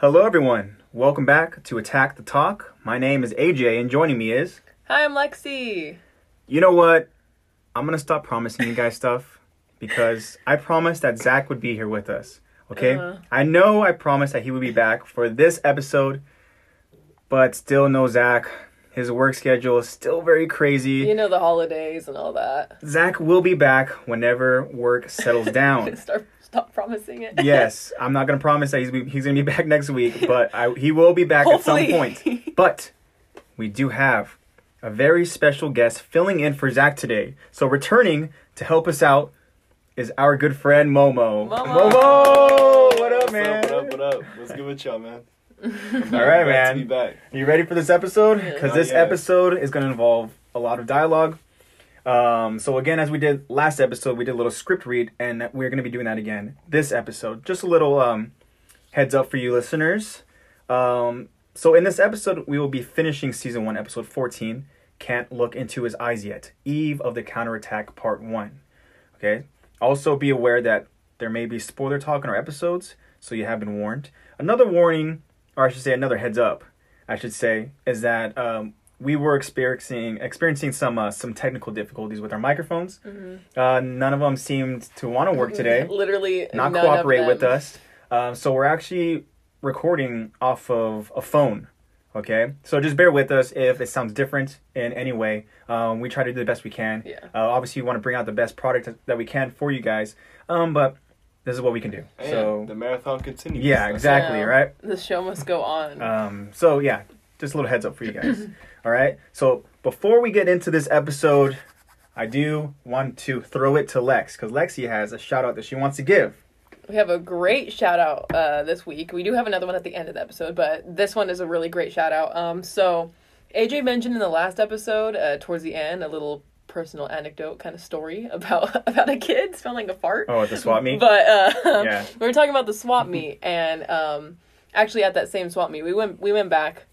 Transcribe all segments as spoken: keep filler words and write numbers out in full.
Hello everyone, welcome back to Attack the Talk. My name is A J and joining me is... Hi, I'm Lexi. You know what? I'm gonna stop promising you guys stuff because I promised that Zach would be here with us, okay? Uh-huh. I know I promised that he would be back for this episode, but still no Zach. His work schedule is still very crazy. You know, the holidays and all that. Zach will be back whenever work settles down. Start Stop promising it. Yes, I'm not going to promise that he's, he's going to be back next week, but I, he will be back Hopefully. At some point. But we do have a very special guest filling in for Zach today. So returning to help us out is our good friend Momo. Momo! Momo! What up, man? What's up, what up, what up? What's good with y'all, man? All right, glad man. To be back. Are you ready for this episode? Because this yet. episode is going to involve a lot of dialogue. Um, so again, as we did last episode, we did a little script read, and we're going to be doing that again this episode. Just a little um, heads up for you listeners. Um, so in this episode, we will be finishing Season one, Episode fourteen, Can't Look Into His Eyes Yet, Eve of the Counterattack, Part one. Okay? Also be aware that there may be spoiler talk in our episodes, so you have been warned. Another warning, or I should say another heads up, I should say, is that... Um, We were experiencing experiencing some uh, some technical difficulties with our microphones. Mm-hmm. Uh, none of them seemed to want to work today. Literally, not none cooperate of them. with us. Uh, so we're actually recording off of a phone. Okay, so just bear with us if it sounds different in any way. Um, we try to do the best we can. Yeah. Uh, obviously, we want to bring out the best product that we can for you guys. Um, but this is what we can do. And so the marathon continues. Yeah, exactly. Yeah. Right. The show must go on. Um. So yeah, just a little heads up for you guys. All right, so before we get into this episode, I do want to throw it to Lex, because Lexi has a shout-out that she wants to give. We have a great shout-out uh, this week. We do have another one at the end of the episode, but this one is a really great shout-out. Um, so A J mentioned in the last episode, uh, towards the end, a little personal anecdote kind of story about about a kid smelling a fart. Oh, at the swap meet? But uh, yeah. We were talking about the swap meet, and um, actually at that same swap meet, we went we went back.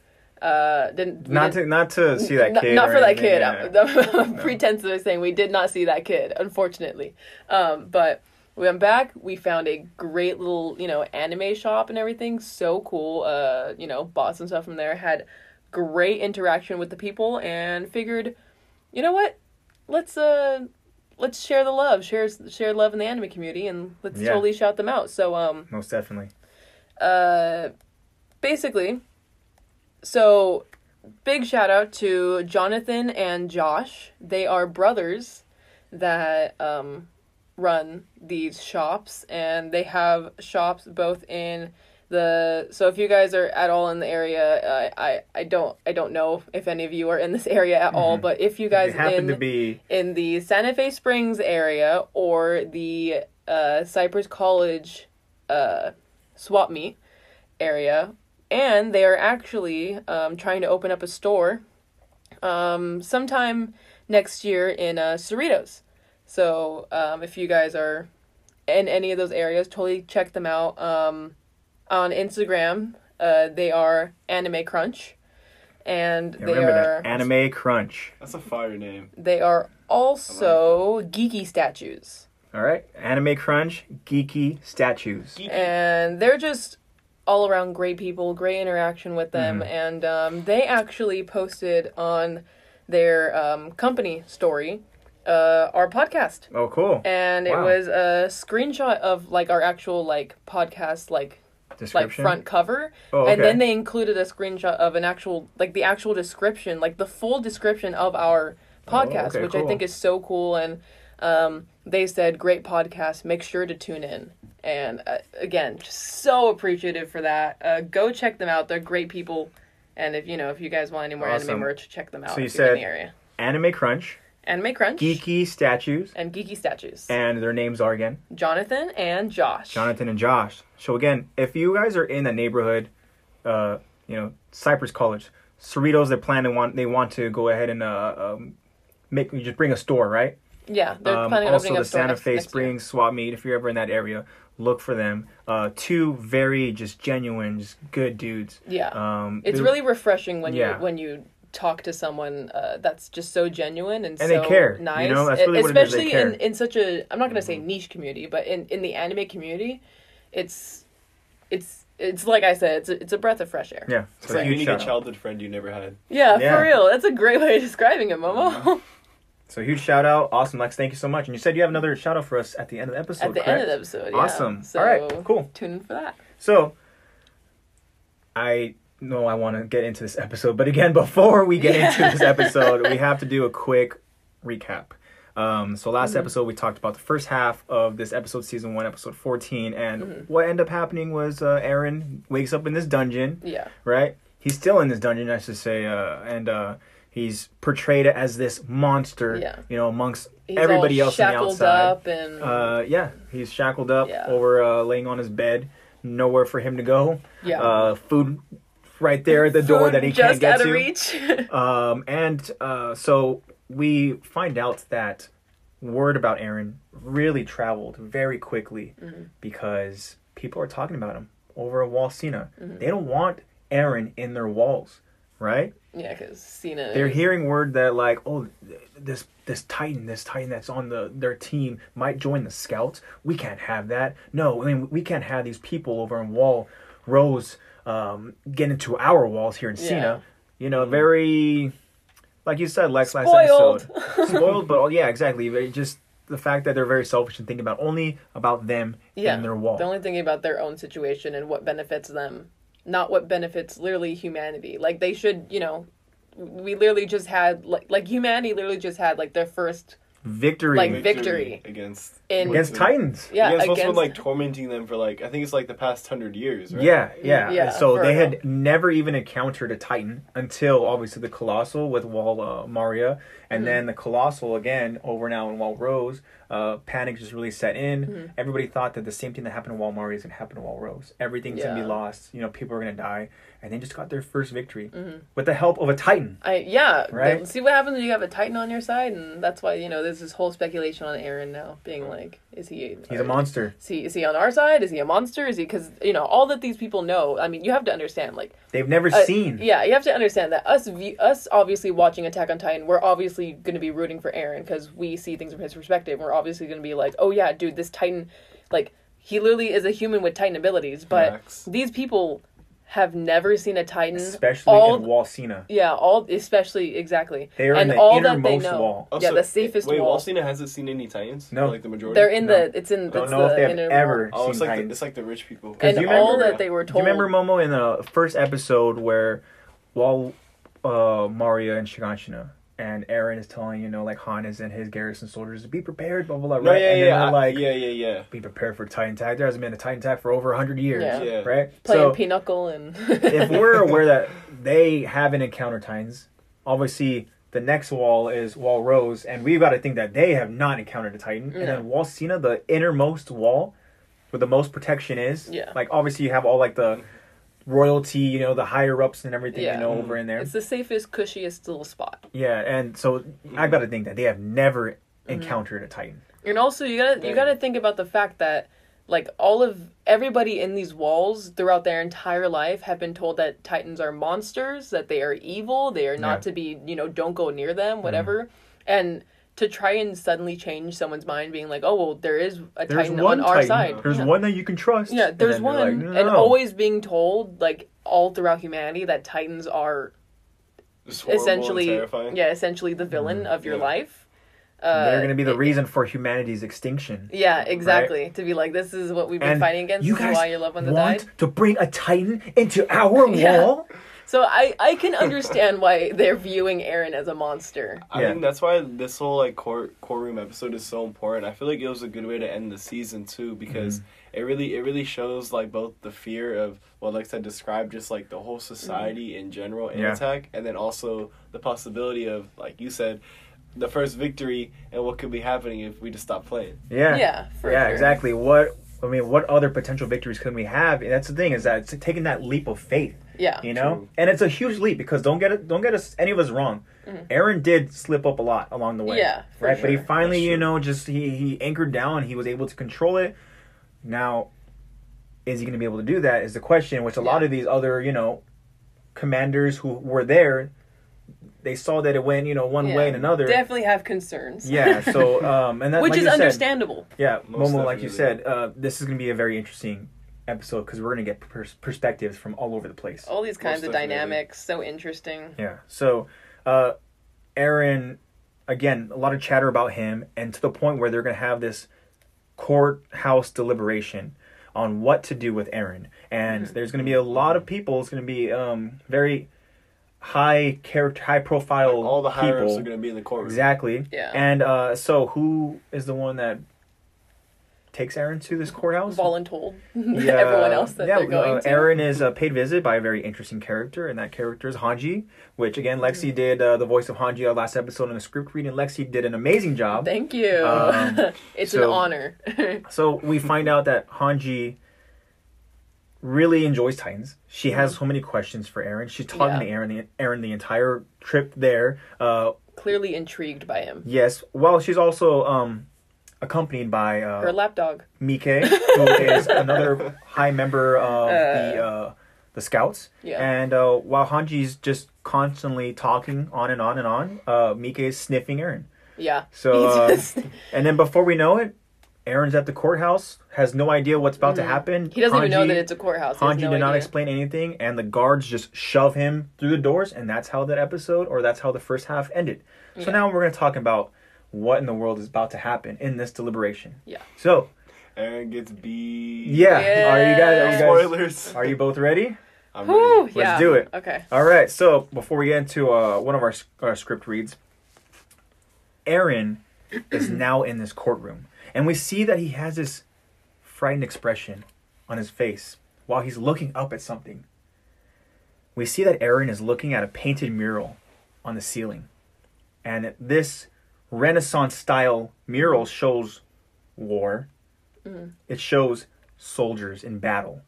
Uh, didn't, not didn't, to not to see that kid. N- not for that kid. Yeah. I'm no. Pretense of saying we did not see that kid, unfortunately. Um, but we went back. We found a great little, you know, anime shop and everything. So cool. Uh, you know, bought some stuff from there. Had great interaction with the people, and figured, you know what, let's uh, let's share the love, share share love in the anime community, and let's yeah. totally shout them out. So um, most definitely. Uh, basically. So, big shout out to Jonathan and Josh. They are brothers that um, run these shops, and they have shops both in the. So, if you guys are at all in the area, uh, I I don't I don't know if any of you are in this area at mm-hmm. all. But if you guys happen in, to be in the Santa Fe Springs area or the uh, Cypress College uh, swap meet area. And they are actually um, trying to open up a store um, sometime next year in uh, Cerritos. So um, if you guys are in any of those areas, totally check them out. Um, on Instagram, uh, they are Anime Crunch. And yeah, they are... That. Anime Crunch. That's a fire name. They are also like Geeky Statues. All right. Anime Crunch, Geeky Statues. Geeky. And they're just... all around great people, great interaction with them, mm-hmm. and um, they actually posted on their um, company story uh, our podcast. Oh, cool! And wow. It was a screenshot of like our actual like podcast like like front cover, oh, okay. and then they included a screenshot of an actual like the actual description, like the full description of our podcast, oh, okay, which cool. I think is so cool. And um, they said, "Great podcast! Make sure to tune in." And uh, again, just so appreciative for that. Uh, go check them out; they're great people. And if you know, if you guys want any more awesome. Anime merch, check them out. So you if said you're in the area. Anime Crunch, Anime Crunch, Geeky Statues, and Geeky Statues. And their names are again Jonathan and Josh. Jonathan and Josh. So again, if you guys are in the neighborhood, uh, you know Cypress College, Cerritos, they plan to want they want to go ahead and uh, um, make just bring a store, right? Yeah, they're um, planning on opening up store next, next year. Also, the Santa Fe Springs swap meet. If you're ever in that area. Look for them. Uh, two very just genuine, just good dudes. Yeah, um, it's really refreshing when yeah. you when you talk to someone uh, that's just so genuine and, and so they care. Nice. You know, that's really it, what especially it is, they care. in in such a I'm not gonna mm-hmm. say niche community, but in, in the anime community, it's it's it's like I said, it's a, it's a breath of fresh air. Yeah. It's, it's like you need a childhood friend you never had. Yeah, yeah, for real. That's a great way of describing it, Momo. Mm-hmm. So huge shout out. Awesome, Lex. Thank you so much. And you said you have another shout out for us at the end of the episode, At the correct? end of the episode, yeah. Awesome. So all right, cool. Tune in for that. So, I know I want to get into this episode, but again, before we get yeah. into this episode, we have to do a quick recap. Um, so last mm-hmm. episode, we talked about the first half of this episode, season one, episode fourteen, and mm-hmm. what ended up happening was uh, Eren wakes up in this dungeon. Yeah. Right? He's still in this dungeon, I should say, uh, and uh, he's portrayed as this monster, yeah. you know, amongst he's everybody else on the outside. Up and... uh, yeah, he's shackled up yeah. over uh, laying on his bed, nowhere for him to go. Yeah. Uh, food right there at the food door that he can't get to. Just out of reach. um, and uh, so... we find out that word about Eren really traveled very quickly mm-hmm. because people are talking about him over at Wall Sina. Mm-hmm. They don't want Eren in their walls, right? Yeah, because Sina. They're is... hearing word that like, oh, this this Titan, this Titan that's on the their team might join the Scouts. We can't have that. No, I mean we can't have these people over in Wall Rose um, get into our walls here in yeah. Sina. You know, very. Like you said, Lex, last episode. Spoiled, but yeah, exactly. It just the fact that they're very selfish and thinking about only about them yeah. and their wall. They're only thinking about their own situation and what benefits them, not what benefits literally humanity. Like they should, you know, we literally just had like like humanity literally just had like their first victory, like victory, victory against in, against Titans. Yeah, yeah, it's against... also been like tormenting them for like I think it's like the past hundred years. Right? Yeah, yeah. yeah and so they had never even encountered a Titan until obviously the Colossal with Wall uh, Maria, and mm-hmm. then the Colossal again over now in Wall Rose. Uh, panic just really set in. Mm-hmm. Everybody thought that the same thing that happened to Wall Maria is gonna happen to Wall Rose. Everything's yeah. gonna be lost. You know, people are gonna die, and they just got their first victory mm-hmm. with the help of a Titan. I yeah. Right. See what happens when you have a Titan on your side, and that's why you know there's this whole speculation on Eren now being like, is he? He's a monster. Is he? Is he on our side? Is he a monster? Is he? Because you know all that these people know. I mean, you have to understand like they've never uh, seen. Yeah, you have to understand that us us obviously watching Attack on Titan, we're obviously gonna be rooting for Eren because we see things from his perspective. We're obviously going to be like, oh yeah, dude, this Titan, like, he literally is a human with Titan abilities, but Max. These people have never seen a Titan. Especially all, in Wall Sina. Yeah, all, especially, exactly. They are and in the all innermost that they know, wall. Oh, yeah, so the safest wait, wall. Wait, Wall Sina hasn't seen any Titans? No. Like the majority? They're in no. the, it's in, don't it's know the if they have inner ever wall. Seen oh, it's like Titans. The, it's like the rich people. And remember, all that yeah. they were told. Do you remember, Momo, in the first episode where Wall, uh, Maria and Shiganshina... and Eren is telling, you know, like, Han is and his garrison soldiers to be prepared, blah, blah, blah, right? No, yeah, and yeah, then yeah. like, yeah, yeah, yeah. Be prepared for Titan Tag. There hasn't been a Titan Tag for over one hundred years, yeah. Yeah. right? Playing so, Pinochle and... if we're aware that they haven't encountered Titans, obviously the next wall is Wall Rose, and we've got to think that they have not encountered a Titan. Mm-hmm. And then Wall Sina, the innermost wall, where the most protection is, yeah. like, obviously you have all, like, the... royalty, you know, the higher ups and everything, yeah. you know, over in there. It's the safest, cushiest little spot. Yeah, and so I gotta think that they have never encountered mm-hmm. a Titan. And also, you gotta you yeah. gotta think about the fact that, like, all of everybody in these walls throughout their entire life have been told that Titans are monsters, that they are evil, they are not yeah. to be, you know, don't go near them, whatever, mm-hmm. and. To try and suddenly change someone's mind, being like, "Oh well, there is a there's Titan on our Titan. Side. There's yeah. one that you can trust." Yeah, there's and one, like, no. and always being told, like all throughout humanity, that Titans are essentially, yeah, essentially the villain mm. of your yeah. life. Uh, They're going to be the it, reason for humanity's extinction. Yeah, exactly. Right? To be like, this is what we've been and fighting against. You guys why your loved ones want died. To bring a Titan into our yeah. wall. So I, I can understand why they're viewing Eren as a monster. I yeah. mean, that's why this whole, like, court, courtroom episode is so important. I feel like it was a good way to end the season, too, because mm-hmm. it really it really shows, like, both the fear of what Lex had described, just, like, the whole society mm-hmm. in general in yeah. Attack, and then also the possibility of, like you said, the first victory and what could be happening if we just stop playing. Yeah. Yeah, for yeah, sure. exactly. What... I mean, what other potential victories can we have? And that's the thing is that it's taking that leap of faith. Yeah, you know, true. And it's a huge leap because don't get it, don't get us any of us wrong. Mm-hmm. Eren did slip up a lot along the way. Yeah, right. Sure. But he finally, you know, just he, he anchored down. He was able to control it. Now, is he going to be able to do that? Is the question. Which a yeah. lot of these other, you know, commanders who were there, they saw that it went, you know, one yeah. way and another. Definitely have concerns. Yeah, so um, and that which like is understandable. Said, yeah, Most Momo, definitely. Like you said, uh, this is going to be a very interesting episode because we're going to get pers- perspectives from all over the place. All these kinds Most of dynamics. Really. So interesting. Yeah. So, uh, Eren, again, a lot of chatter about him, and to the point where they're going to have this courthouse deliberation on what to do with Eren. And mm-hmm. there's going to be a lot of people. It's going to be um, very high character, high profile like all the higher people. Ups are going to be in the courtroom. Exactly. Yeah. And uh, so who is the one that takes Eren to this courthouse? Voluntold. Yeah. Everyone else that yeah, they're going uh, to. Eren is a paid visit by a very interesting character, and that character is Hanji, which, again, Lexi mm-hmm. did uh, the voice of Hanji uh, last episode in the script reading. Lexi did an amazing job. Thank you. Um, it's so, an honor. So we find out that Hanji really enjoys Titans. She has so many questions for Eren. She's talking yeah. to Eren the, Eren the entire trip there. Uh, Clearly intrigued by him. Yes. Well, she's also... Um, accompanied by uh, her lapdog Mike, who is another high member of uh, the uh, the Scouts. Yeah. And uh, while Hanji's just constantly talking on and on and on, uh, Mike is sniffing Eren. Yeah. So uh, just... and then before we know it, Eren's at the courthouse. Has no idea what's about mm-hmm. to happen. He doesn't Hanji, even know that it's a courthouse. Hanji no did idea. not explain anything, and the guards just shove him through the doors, and that's how that episode, or that's how the first half ended. So yeah. now we're going to talk about what in the world is about to happen in this deliberation. Yeah. So. Eren gets beat. Yeah. yeah. Are you guys, are you guys, spoilers. Are you both ready? I'm Woo, ready. Let's yeah. do it. Okay. All right. So before we get into uh, one of our, our script reads, Eren is now in this courtroom. And we see that he has this frightened expression on his face while he's looking up at something. We see that Eren is looking at a painted mural on the ceiling. And this Renaissance-style mural shows war. Mm. It shows soldiers in battle,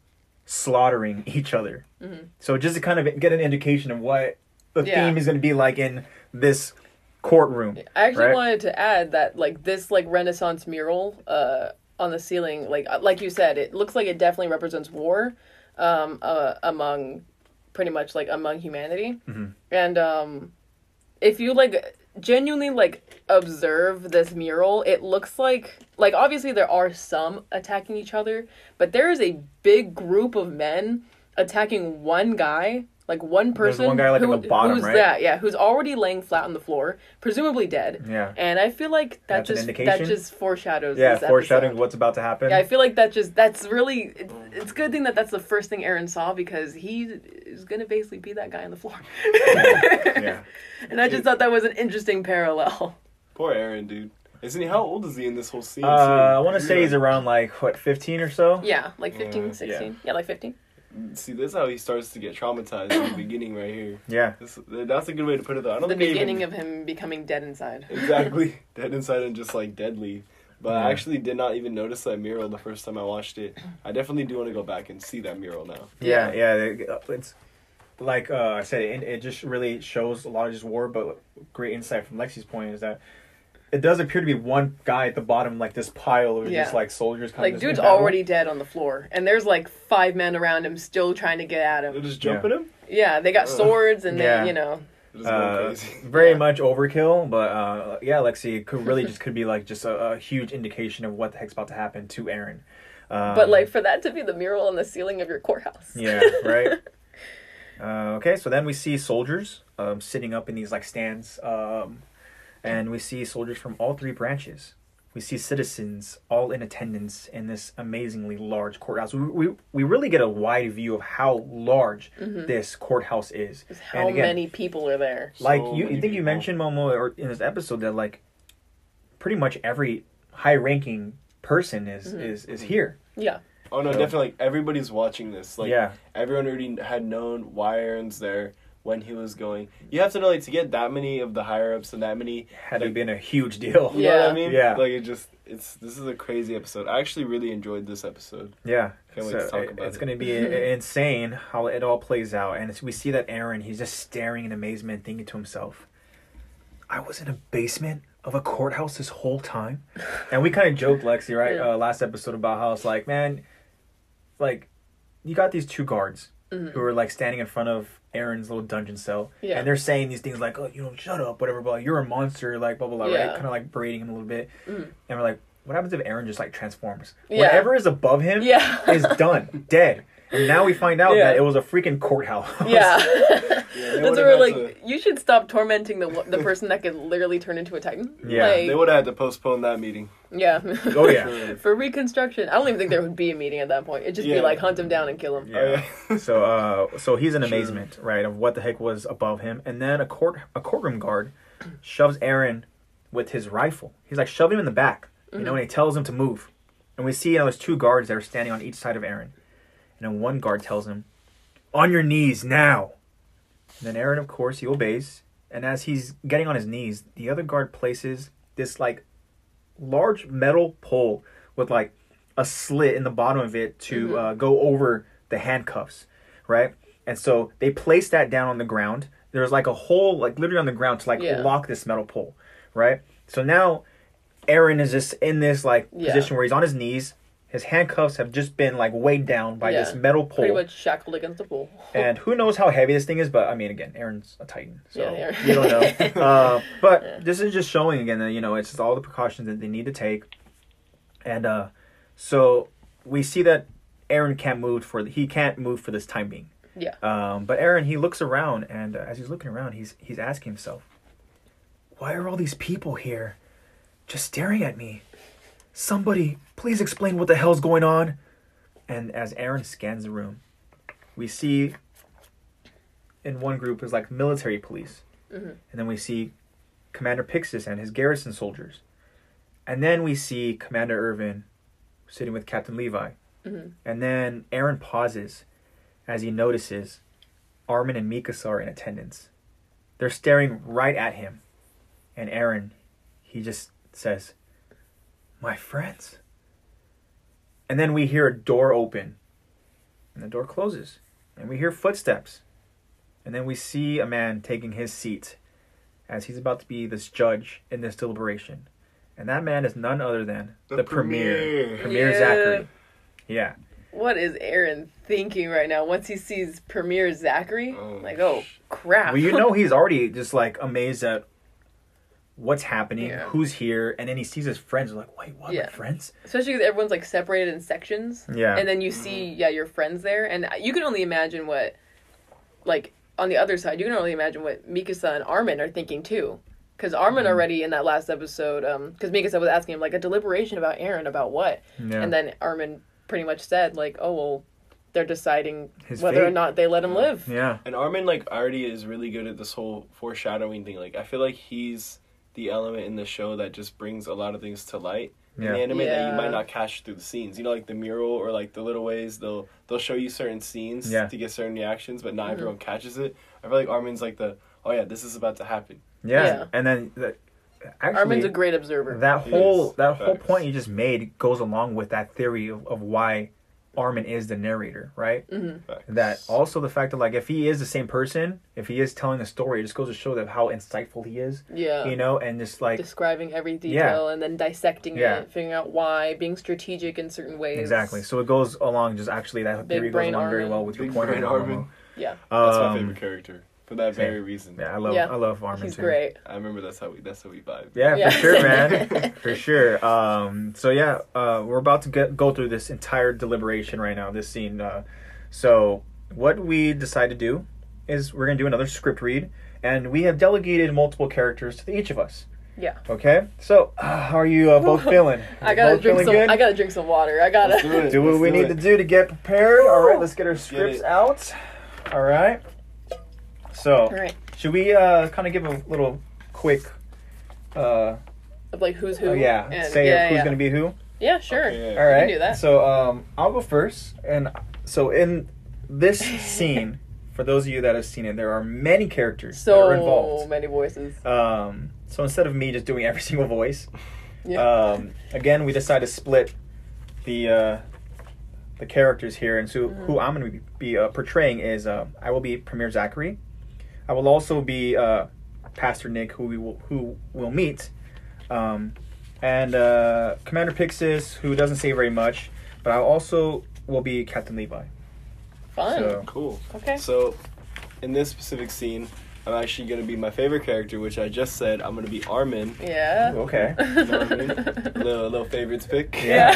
slaughtering each other. Mm-hmm. So just to kind of get an indication of what the yeah. theme is going to be like in this courtroom. I actually right? wanted to add that, like, this, like, Renaissance mural uh, on the ceiling, like, like you said, it looks like it definitely represents war um, uh, among, pretty much, like, among humanity. Mm-hmm. And um, if you, like... genuinely, like, observe this mural, it looks like, like, obviously there are some attacking each other, but there is a big group of men attacking one guy, like, one person. There's one guy, like, who, in the bottom, who's right? That, yeah, who's already laying flat on the floor, presumably dead. Yeah. And I feel like that that's just, that just foreshadows yeah, this Yeah, foreshadowing episode. What's about to happen. Yeah, I feel like that just, that's really, it, it's a good thing that that's the first thing Eren saw, because he is going to basically be that guy on the floor. yeah. yeah. And I just dude. thought that was an interesting parallel. Poor Eren, dude. Isn't he, how old is he in this whole scene? Uh, I want to say he's around, like, what, fifteen or so? Yeah, like fifteen, uh, sixteen. Yeah. yeah, like fifteen. See, this is how he starts to get traumatized in the beginning right here. Yeah. This, that's a good way to put it, though. I don't the think beginning even... of him becoming dead inside. Exactly. Dead inside and just, like, deadly. But yeah. I actually did not even notice that mural the first time I watched it. I definitely do want to go back and see that mural now. Yeah, yeah. yeah it's like uh, I said, it, it just really shows a lot of just war, but great insight from Lexi's point is that it does appear to be one guy at the bottom, like this pile of yeah. just like soldiers. Kind like of dude's already dead on the floor, and there's like five men around him still trying to get at him. They're just jumping yeah. him. Yeah, they got uh, swords, and yeah. they, you know, uh, very yeah. much overkill. But uh, yeah, Lexi could really just could be like just a, a huge indication of what the heck's about to happen to Eren. Um, but like for that to be the mural on the ceiling of your courthouse. Yeah. Right. uh, okay, so then we see soldiers um, sitting up in these like stands. Um, And we see soldiers from all three branches. We see citizens all in attendance in this amazingly large courthouse. We we, we really get a wide view of how large mm-hmm. this courthouse is. It's how and again, many people are there. Like so you, you think people. you mentioned, Momo, or in this episode that like pretty much every high-ranking person is mm-hmm. is is here. Yeah. Oh no, so, definitely. Like, everybody's watching this. Like yeah. everyone already had known why Eren's there. When he was going, you have to know, like, to get that many of the higher ups and that many had like, been a huge deal. You yeah. know what I mean? Yeah. Like it just, it's this is a crazy episode. I actually really enjoyed this episode. Yeah. Can't wait so to talk it, about it's it. Going to be insane how it all plays out, and it's, we see that Eren, he's just staring in amazement, thinking to himself, "I was in a basement of a courthouse this whole time," and we kind of joked, Lexi, right, yeah. uh, last episode about how it's like, man, like, you got these two guards. Mm-hmm. Who are like standing in front of Eren's little dungeon cell, yeah. and they're saying these things like, "Oh, you know, shut up, whatever, blah. You're a monster, like, blah blah blah." Yeah. Right? Kind of like berating him a little bit, mm. and we're like, what happens if Eren just like transforms? Yeah. Whatever is above him yeah. is done, dead. And now we find out yeah. that it was a freaking courthouse. Yeah. yeah That's where we're like, to... you should stop tormenting the the person that could literally turn into a Titan. Yeah. Like... They would have had to postpone that meeting. Yeah. Oh, yeah. For reconstruction. I don't even think there would be a meeting at that point. It'd just yeah. be like, hunt him down and kill him. Yeah. yeah. so uh, so he's in amazement, sure. right, of what the heck was above him. And then a court a courtroom guard shoves Eren with his rifle. He's like, shove him in the back. Mm-hmm. You know, and he tells him to move. And we see, you know, there's two guards that are standing on each side of Eren. And then one guard tells him, on your knees now. And then Eren, of course, he obeys. And as he's getting on his knees, the other guard places this, like, large metal pole with, like, a slit in the bottom of it to mm-hmm. uh, go over the handcuffs, right? And so they place that down on the ground. There's, like, a hole, like, literally on the ground to, like, yeah. lock this metal pole, right? So now Eren is just in this, like, yeah. position where he's on his knees. His handcuffs have just been, like, weighed down by yeah, this metal pole. Pretty much shackled against the pole. And who knows how heavy this thing is, but, I mean, again, Eren's a Titan, so yeah, Eren. You don't know. uh, but yeah. this is just showing, again, that, you know, it's just all the precautions that they need to take. And uh, so we see that Eren can't move for, the, he can't move for this time being. Yeah. Um, but Eren, he looks around, and uh, as he's looking around, he's he's asking himself, why are all these people here just staring at me? Somebody, please explain what the hell's going on. And as Eren scans the room, we see in one group is like military police. Mm-hmm. And then we see Commander Pixis and his garrison soldiers. And then we see Commander Erwin sitting with Captain Levi. Mm-hmm. And then Eren pauses as he notices Armin and Mikasa are in attendance. They're staring right at him. And Eren, he just says, my friends. And then we hear a door open. And the door closes. And we hear footsteps. And then we see a man taking his seat as he's about to be this judge in this deliberation. And that man is none other than the, the Premier. Premier, Premier yeah. Zachary. Yeah. What is Eren thinking right now once he sees Premier Zachary? Oh, like, oh, crap. Well, you know he's already just, like, amazed at what's happening, yeah. who's here, and then he sees his friends. They're like, wait, what, yeah. my friends? Especially because everyone's, like, separated in sections. Yeah. And then you see, yeah, your friends there. And you can only imagine what, like, on the other side, you can only imagine what Mikasa and Armin are thinking, too. Because Armin mm. already, in that last episode, because um, Mikasa was asking him, like, a deliberation about Eren, about what? Yeah. And then Armin pretty much said, like, oh, well, they're deciding his whether fate. Or not they let him live. Yeah. And Armin, like, already is really good at this whole foreshadowing thing. Like, I feel like he's the element in the show that just brings a lot of things to light yeah. in the anime yeah. that you might not catch through the scenes. You know, like the mural or like the little ways they'll they'll show you certain scenes yeah. to get certain reactions, but not mm-hmm. everyone catches it. I feel like Armin's like the oh yeah, this is about to happen. Yeah, yeah. and then the, actually, Armin's a great observer. That whole that Facts. whole point you just made goes along with that theory of, of why Armin is the narrator, right? Mm-hmm. That also the fact that like if he is the same person, if he is telling a story, it just goes to show that how insightful he is. Yeah. You know, and just like describing every detail yeah. and then dissecting yeah. it, figuring out why, being strategic in certain ways. Exactly. So it goes along just actually that Big theory goes along Armin. very well with Big your point of Armin. Yeah. Um, that's my favorite character. For that very reason. Yeah, I love yeah. I love Armin He's too. He's great. I remember that's how we that's how we vibe. Yeah, yeah. for sure, man. for sure. Um, so yeah, uh, we're about to get, go through this entire deliberation right now, this scene. Uh, so what we decide to do is we're gonna do another script read, and we have delegated multiple characters to the, each of us. Yeah. Okay. So, uh, how are you uh, both feeling? I gotta both drink some. Good? I gotta drink some water. I gotta do, do what let's we do need it. to do to get prepared. All right, let's get our scripts get out. All right. So, right. should we uh, kind of give a little quick... Uh, of like who's who? Uh, yeah, and, say yeah, who's yeah. going to be who? Yeah, sure. Okay, yeah, yeah. All right. We can do that. So, um, I'll go first. And so, in this scene, for those of you that have seen it, there are many characters so that are involved. So many voices. Um, so, instead of me just doing every single voice, yeah. um, again, we decide to split the... Uh, the characters here. And so, mm. who I'm going to be uh, portraying is... Uh, I will be Premier Zachary. I will also be uh, Pastor Nick, who we will who will meet, um, and uh, Commander Pixis, who doesn't say very much, but I also will be Captain Levi. Fun, so, cool. Okay. So, in this specific scene, I'm actually going to be my favorite character, which I just said. I'm going to be Armin. Yeah. Ooh, okay. You know what I mean? A little, little favorites pick. Yeah.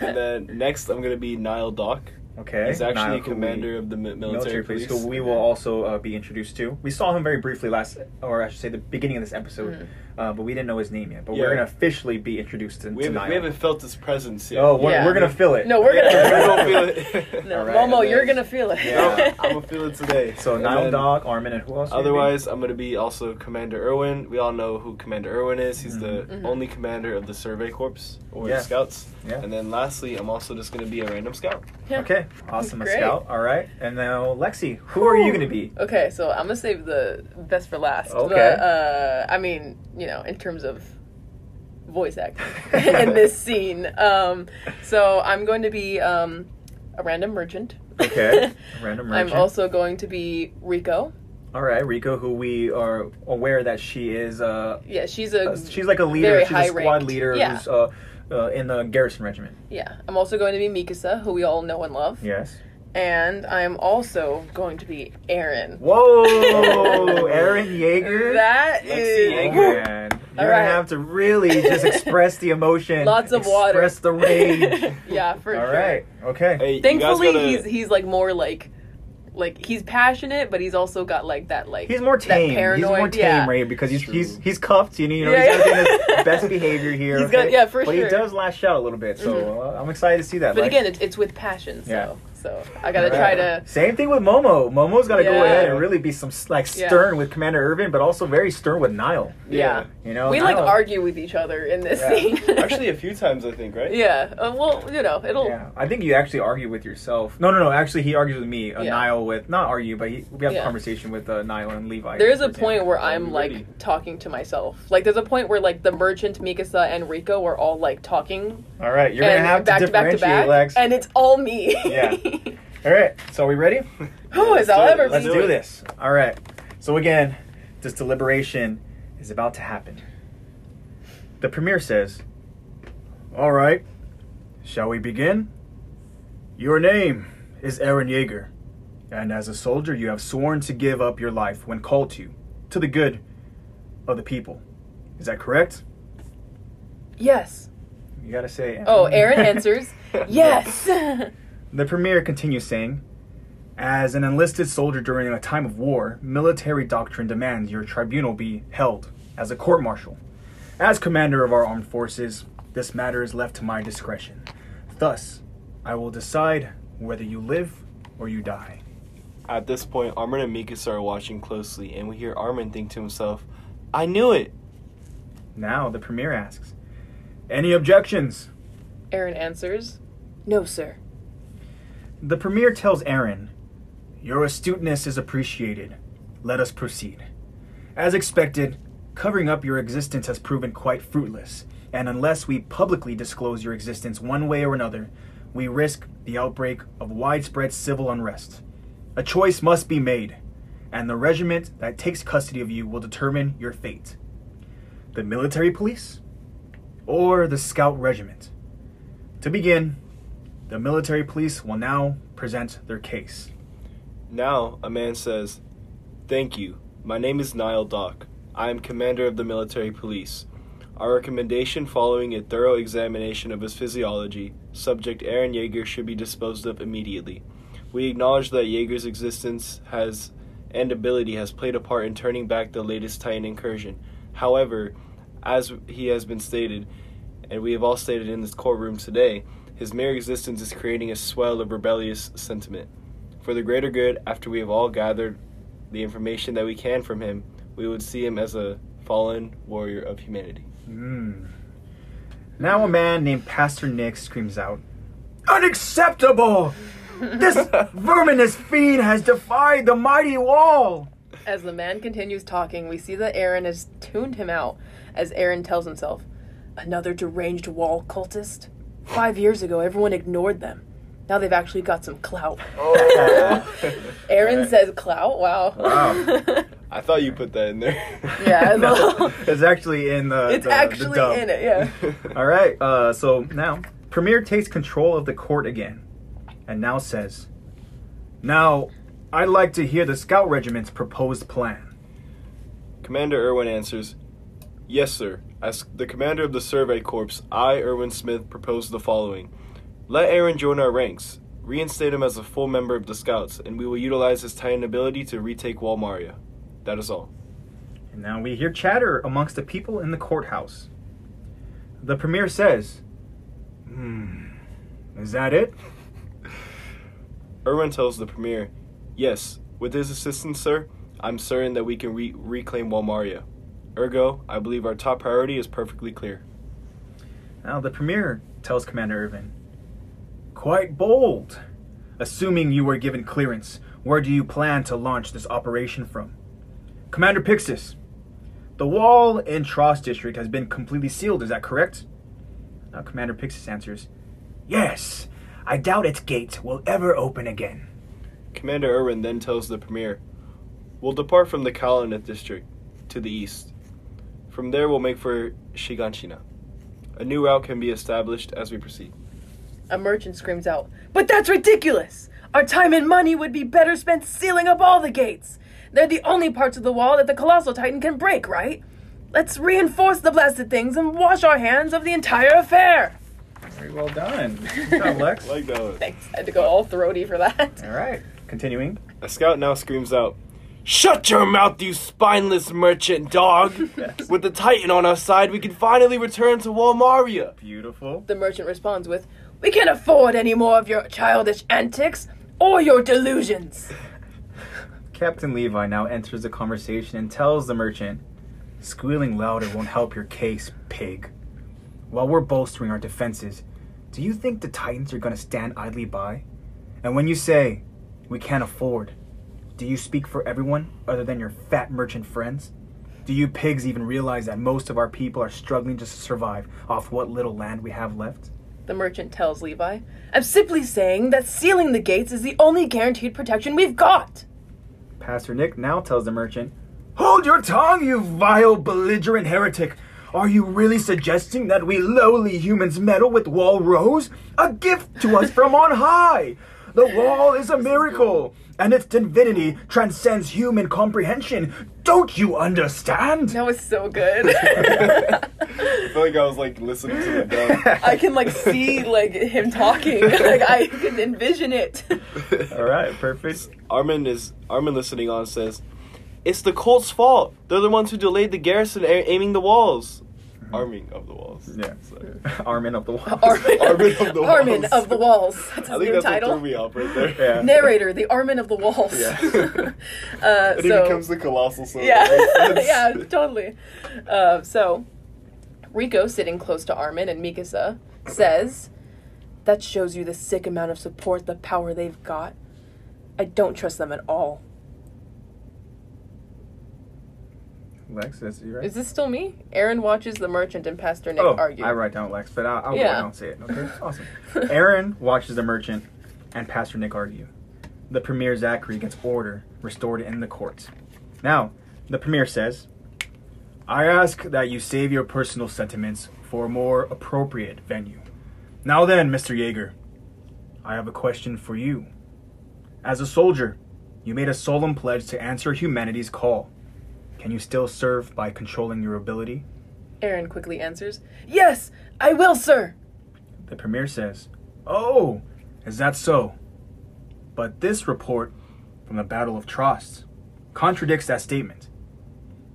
And then next, I'm going to be Nile Dok. Okay. He's actually Nile, commander we, of the military, military police. police. Who we will also uh, be introduced to. We saw him very briefly last, or I should say the beginning of this episode, mm. uh, but we didn't know his name yet. But yeah. we're going to officially be introduced to we Nile. We haven't felt his presence yet. Oh, we're, yeah. we're going to feel it. No, we're yeah. going to feel it. No, right. Momo, then, you're going to feel it. Yeah, I'm going to feel it today. So and Nile Dok, Armin, and who else? Otherwise, I'm going to be also Commander Erwin. We all know who Commander Erwin is. He's mm. the mm-hmm. only commander of the Survey Corps, or yeah. the Scouts. Yeah. And then lastly, I'm also just going to be a random Scout. Yeah. Okay. Awesome, a scout. All right. And now, Lexi, who are you going to be? Okay, so I'm going to save the best for last. Okay. But, uh, I mean, you know, in terms of voice acting in this scene. Um, so I'm going to be um, a random merchant. Okay. A random merchant. I'm also going to be Rico. All right, Rico, who we are aware that she is. Uh, yeah, she's a. Uh, she's like a leader. She's a squad ranked. leader yeah. who's. Uh, Uh, in the Garrison Regiment. Yeah. I'm also going to be Mikasa, who we all know and love. Yes. And I'm also going to be Eren. Whoa! Eren Yeager? That Lexi is... Yeager. Man, you're right. Going to have to really just express the emotion. Lots of express water. Express the rage. Yeah, for all sure. All right. Okay. Hey, thankfully, gotta... he's he's like more like... Like, he's passionate, but he's also got, like, that, like... He's more tame. That paranoid. He's more tame, yeah. right? Because he's, he's he's cuffed, you know, you know yeah, he's yeah. got his best behavior here. He's got, yeah, for but sure. But he does lash out a little bit, so mm-hmm. uh, I'm excited to see that. But like, again, it, it's with passion, so... Yeah. So I gotta right. try to. Same thing with Momo. Momo's gotta yeah. go ahead and really be some like stern yeah. with Commander Erwin, but also very stern with Nile. Yeah, you know, we Nile... like argue with each other in this yeah. scene. Actually, a few times I think, right? Yeah. Uh, well, you know, it'll. Yeah, I think you actually argue with yourself. No, no, no. Actually, he argues with me. Uh, yeah. Nile with not argue, but he, we have yeah. a conversation with uh, Nile and Levi. There's a example. point where I'm like ready? talking to myself. Like, there's a point where like the merchant, Mikasa, and Rico were all like talking. All right, you're gonna have to differentiate, to back, Lex. And it's all me. Yeah. All right, so are we ready? Who is all ever? Let's do this. All right. So again, this deliberation is about to happen. The premier says, "All right, shall we begin? Your name is Eren Yeager, and as a soldier, you have sworn to give up your life when called to, to the good of the people. Is that correct?" Yes. You gotta say. Eren. Oh, Eren answers, "Yes." The premier continues saying, "As an enlisted soldier during a time of war, military doctrine demands your tribunal be held as a court-martial. As commander of our armed forces, this matter is left to my discretion. Thus, I will decide whether you live or you die." At this point, Armin and Mikasa are watching closely, and we hear Armin think to himself, "I knew it!" Now the premier asks, "Any objections?" Eren answers, "No, sir." The premier tells Eren, "Your astuteness is appreciated. Let us proceed. As expected, covering up your existence has proven quite fruitless, and unless we publicly disclose your existence one way or another, we risk the outbreak of widespread civil unrest. A choice must be made, and the regiment that takes custody of you will determine your fate. The military police or the scout regiment? To begin, the military police will now present their case." Now, a man says, "Thank you. My name is Nile Dok. I am commander of the military police. Our recommendation following a thorough examination of his physiology, subject Eren Yeager should be disposed of immediately. We acknowledge that Yeager's existence has and ability has played a part in turning back the latest Titan incursion. However, as he has been stated, and we have all stated in this courtroom today, his mere existence is creating a swell of rebellious sentiment. For the greater good, after we have all gathered the information that we can from him, we would see him as a fallen warrior of humanity." Mm. Now a man named Pastor Nick screams out, "Unacceptable! This verminous fiend has defied the mighty wall!" As the man continues talking, we see that Eren has tuned him out, as Eren tells himself, "Another deranged wall cultist? Five years ago, everyone ignored them. Now they've actually got some clout." Oh. Eren right. says clout? Wow. Wow. I thought you put that in there. Yeah. No, it's actually in the It's the, actually the in it, yeah. All right. Uh, so now, Premier takes control of the court again and now says, "Now, I'd like to hear the Scout Regiment's proposed plan." Commander Erwin answers, "Yes, sir. As the commander of the Survey Corps, I, Erwin Smith, propose the following. Let Eren join our ranks, reinstate him as a full member of the Scouts, and we will utilize his Titan ability to retake Wall Maria." That is all. And now we hear chatter amongst the people in the courthouse. The premier says, "Hmm, is that it?" Erwin tells the premier, "Yes, with his assistance, sir, I'm certain that we can re reclaim Wall Maria. Ergo, I believe our top priority is perfectly clear." Now the premier tells Commander Erwin, "Quite bold. Assuming you were given clearance, where do you plan to launch this operation from?" "Commander Pixis, the wall in Trost District has been completely sealed, is that correct?" Now Commander Pixis answers, "Yes, I doubt its gate will ever open again." Commander Erwin then tells the premier, "We'll depart from the Kalanith District to the east. From there we'll make for Shiganshina. A new route can be established as we proceed." A merchant screams out, "But that's ridiculous! Our time and money would be better spent sealing up all the gates! They're the only parts of the wall that the Colossal Titan can break, right? Let's reinforce the blasted things and wash our hands of the entire affair!" Very well done. Good job, Lex. Like that one. Thanks. I had to go all throaty for that. All right. Continuing. A scout now screams out, "Shut your mouth, you spineless merchant dog!" Yes. "With the Titan on our side, we can finally return to Wall Maria." Beautiful. The merchant responds with, "We can't afford any more of your childish antics or your delusions." Captain Levi now enters the conversation and tells the merchant, "Squealing louder won't help your case, pig. While we're bolstering our defenses, do you think the Titans are going to stand idly by? And when you say, 'we can't afford,' do you speak for everyone other than your fat merchant friends? Do you pigs even realize that most of our people are struggling just to survive off what little land we have left?" The merchant tells Levi, "I'm simply saying that sealing the gates is the only guaranteed protection we've got." Pastor Nick now tells the merchant, "Hold your tongue, you vile belligerent heretic! Are you really suggesting that we lowly humans meddle with Wall Rose? A gift to us from on high! The wall is a miracle, and its divinity transcends human comprehension. Don't you understand?" That was so good. I feel like I was like listening to the dub. I can like see like him talking. Like I can envision it. All right, perfect. Armin is Armin listening on says, "It's the Colt's fault. They're the ones who delayed the garrison a aiming the walls." Arming of the walls. Yeah. Sorry. Armin of the walls. Armin, Armin of the walls. Armin of the walls. That's his I think new that's title. What threw me off right there. Yeah. Narrator, the Armin of the walls. Yeah. uh, and so, he becomes the colossal. So yeah. Yeah, totally. Uh, so, Rico, sitting close to Armin and Mikasa, says, "That shows you the sick amount of support, the power they've got. I don't trust them at all." Lex, is, right? Is this still me? Eren watches the merchant and Pastor Nick oh, argue. I write down Lex, but I'll, I'll, yeah. I'll say it. Okay, awesome. Eren watches the merchant and Pastor Nick argue. The Premier Zachary gets order restored in the courts. Now, the Premier says, "I ask that you save your personal sentiments for a more appropriate venue. Now then, Mister Yeager, I have a question for you. As a soldier, you made a solemn pledge to answer humanity's call. Can you still serve by controlling your ability?" Eren quickly answers, "Yes, I will, sir." The premier says, "Oh, is that so? But this report from the Battle of Trost contradicts that statement.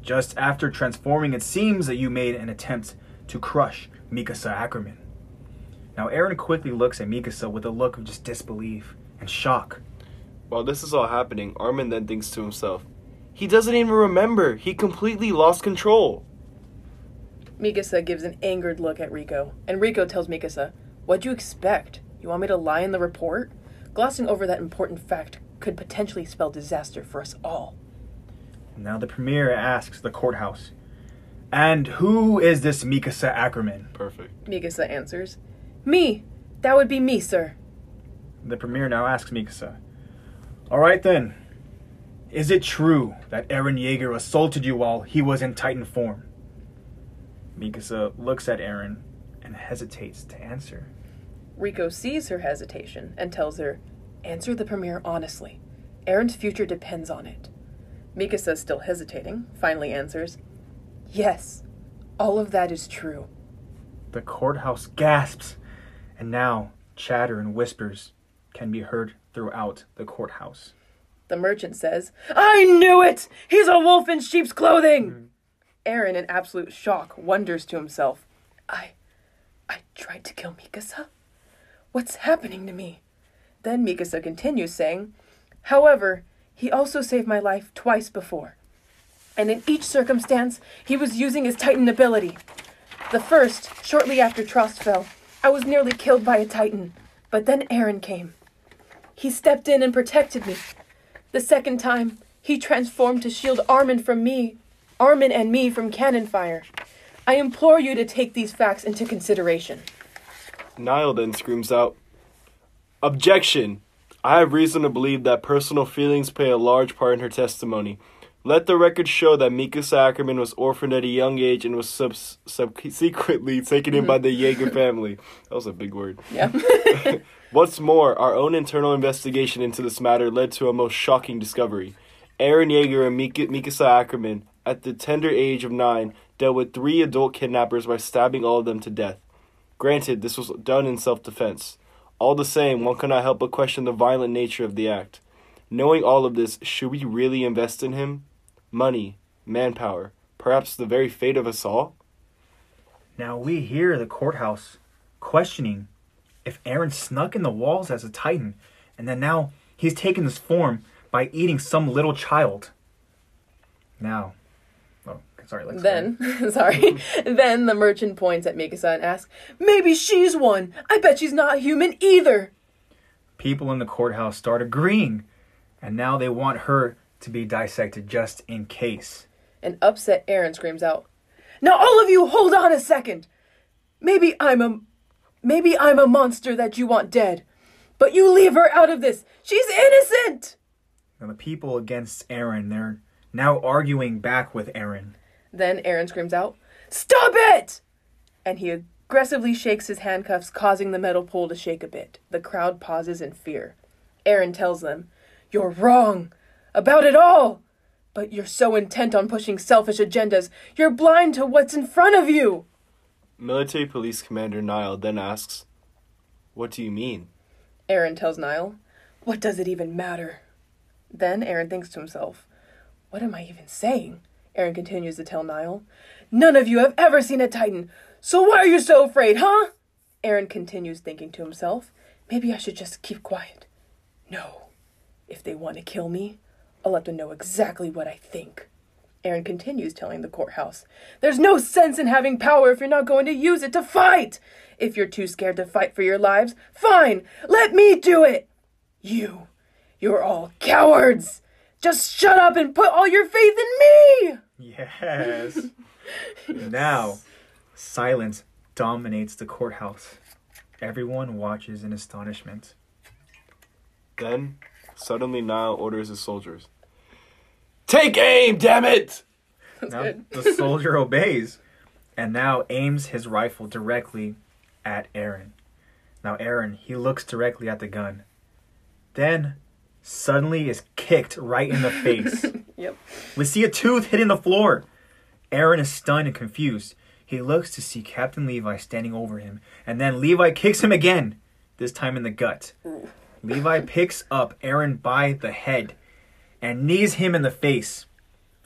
Just after transforming, it seems that you made an attempt to crush Mikasa Ackerman." Now Eren quickly looks at Mikasa with a look of just disbelief and shock. While this is all happening, Armin then thinks to himself, "He doesn't even remember. He completely lost control." Mikasa gives an angered look at Rico, and Rico tells Mikasa, "What'd you expect? You want me to lie in the report? Glossing over that important fact could potentially spell disaster for us all." Now the premier asks the courthouse, "And who is this Mikasa Ackerman?" Perfect. Mikasa answers, "Me. That would be me, sir." The premier now asks Mikasa, "All right then. Is it true that Eren Yeager assaulted you while he was in Titan form?" Mikasa looks at Eren and hesitates to answer. Rico sees her hesitation and tells her, "Answer the premier honestly. Eren's future depends on it. Mikasa, still hesitating, finally answers, "Yes, all of that is true." The courthouse gasps, and now chatter and whispers can be heard throughout the courthouse. The merchant says, "I knew it! He's a wolf in sheep's clothing!" Mm-hmm. Eren, in absolute shock, wonders to himself, I... I tried to kill Mikasa? What's happening to me?" Then Mikasa continues, saying, "However, he also saved my life twice before, and in each circumstance, he was using his Titan ability. The first, shortly after Trost fell, I was nearly killed by a Titan, but then Eren came. He stepped in and protected me. The second time, he transformed to shield Armin from me, Armin and me from cannon fire. I implore you to take these facts into consideration." Nile then screams out, "Objection! I have reason to believe that personal feelings play a large part in her testimony. Let the record show that Mikasa Ackerman was orphaned at a young age and was sub- subsequently taken in by the Yeager family." That was a big word. Yeah. "What's more, our own internal investigation into this matter led to a most shocking discovery. Eren Yeager and Mik- Mikasa Ackerman, at the tender age of nine, dealt with three adult kidnappers by stabbing all of them to death. Granted, this was done in self-defense. All the same, one cannot help but question the violent nature of the act. Knowing all of this, should we really invest in him? Money, manpower, perhaps the very fate of us all?" Now we hear the courthouse questioning if Eren snuck in the walls as a Titan, and then now he's taken this form by eating some little child. Now, oh, sorry, Lexi. Then, sorry, then the merchant points at Mikasa and asks, "Maybe she's one. I bet she's not human either." People in the courthouse start agreeing, and now they want her to be dissected just in case. An upset Eren screams out, "Now all of you hold on a second. Maybe I'm a maybe I'm a monster that you want dead, but you leave her out of this. She's innocent." Now the people against Eren, they're now arguing back with Eren. Then Eren screams out, "Stop it!" And he aggressively shakes his handcuffs, causing the metal pole to shake a bit. The crowd pauses in fear. Eren tells them, "You're wrong about it all, but you're so intent on pushing selfish agendas, you're blind to what's in front of you." Military Police Commander Nile then asks, "What do you mean?" Eren tells Nile, "What does it even matter?" Then Eren thinks to himself, "What am I even saying?" Eren continues to tell Nile, "None of you have ever seen a Titan, so why are you so afraid, huh?" Eren continues thinking to himself, "Maybe I should just keep quiet. No, if they want to kill me, I'll have to know exactly what I think." Eren continues telling the courthouse, "There's no sense in having power if you're not going to use it to fight. If you're too scared to fight for your lives, fine, let me do it. You, you're all cowards. Just shut up and put all your faith in me." Yes. Now, silence dominates the courthouse. Everyone watches in astonishment. Then, suddenly Nile orders his soldiers, "Take aim, damn it!" Now, the soldier obeys, and now aims his rifle directly at Eren. Now Eren, he looks directly at the gun. Then, suddenly is kicked right in the face. Yep. We see a tooth hitting the floor. Eren is stunned and confused. He looks to see Captain Levi standing over him, and then Levi kicks him again, this time in the gut. Ooh. Levi picks up Eren by the head and knees him in the face.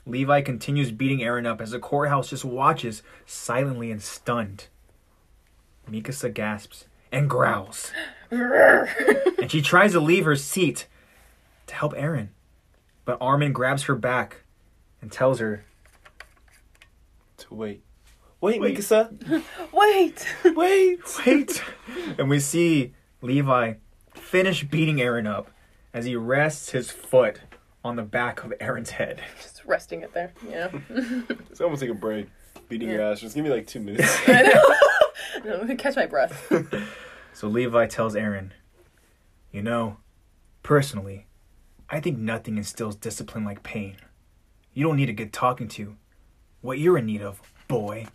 Levi continues beating Eren up as the courthouse just watches, silently and stunned. Mikasa gasps and growls. And she tries to leave her seat to help Eren. But Armin grabs her back and tells her to wait. Wait, wait. Mikasa! Wait! Wait! Wait! And we see Levi finish beating Eren up as he rests his foot on the back of Eren's head. Just resting it there, yeah. It's almost like a break. Beating yeah. your ass. Just give me like two minutes. I know. No, I'm gonna catch my breath. So Levi tells Eren, "You know, personally, I think nothing instills discipline like pain. You don't need a good talking to. What you're in need of, boy,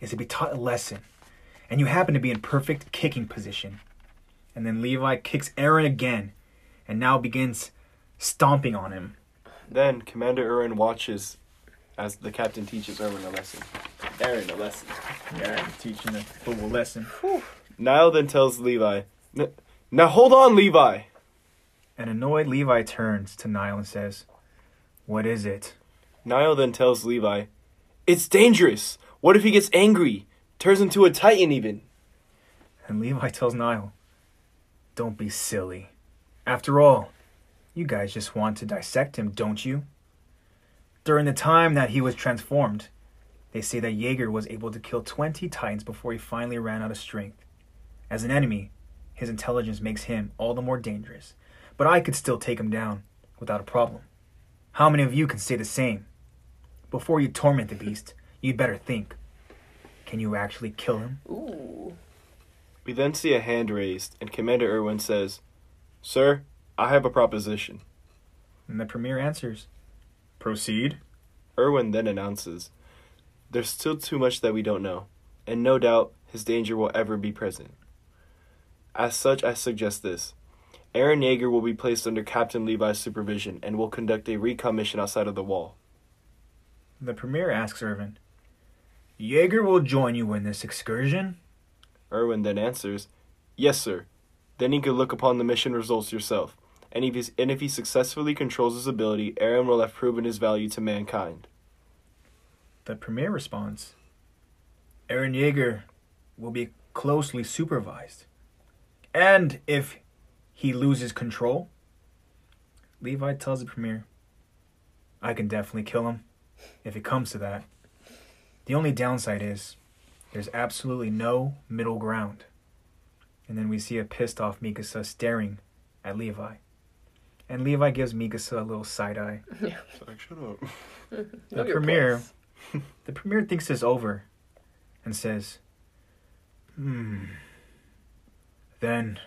is to be taught a lesson. And you happen to be in perfect kicking position." And then Levi kicks Eren again and now begins stomping on him. Then Commander Erwin watches as the captain teaches Erwin a lesson. Eren a lesson. Eren teaching a fool lesson. Whew. Nile then tells Levi, N- Now hold on, Levi! An annoyed Levi turns to Nile and says, What is it? Nile then tells Levi, It's dangerous! What if he gets angry? Turns into a titan even! And Levi tells Nile, Don't be silly. After all, you guys just want to dissect him, don't you? During the time that he was transformed, they say that Yeager was able to kill twenty titans before he finally ran out of strength. As an enemy, his intelligence makes him all the more dangerous, but I could still take him down without a problem. How many of you can say the same? Before you torment the beast, you'd better think. Can you actually kill him? Ooh. We then see a hand raised, and Commander Erwin says, Sir, I have a proposition. And the Premier answers, Proceed. Erwin then announces, There's still too much that we don't know, and no doubt his danger will ever be present. As such, I suggest this. Eren Yeager will be placed under Captain Levi's supervision and will conduct a recon mission outside of the wall. The Premier asks Erwin, Yeager will join you in this excursion? Erwin then answers, Yes, sir. Then you can look upon the mission results yourself, and if, he's, and if he successfully controls his ability, Eren will have proven his value to mankind. The Premier responds, Eren Yeager will be closely supervised, and if he loses control, Levi tells the Premier, I can definitely kill him if it comes to that. The only downside is there's absolutely no middle ground. And then we see a pissed-off Mikasa staring at Levi. And Levi gives Mikasa a little side-eye. Yeah. Like, shut up. The premier, the premier thinks this over and says, Hmm, then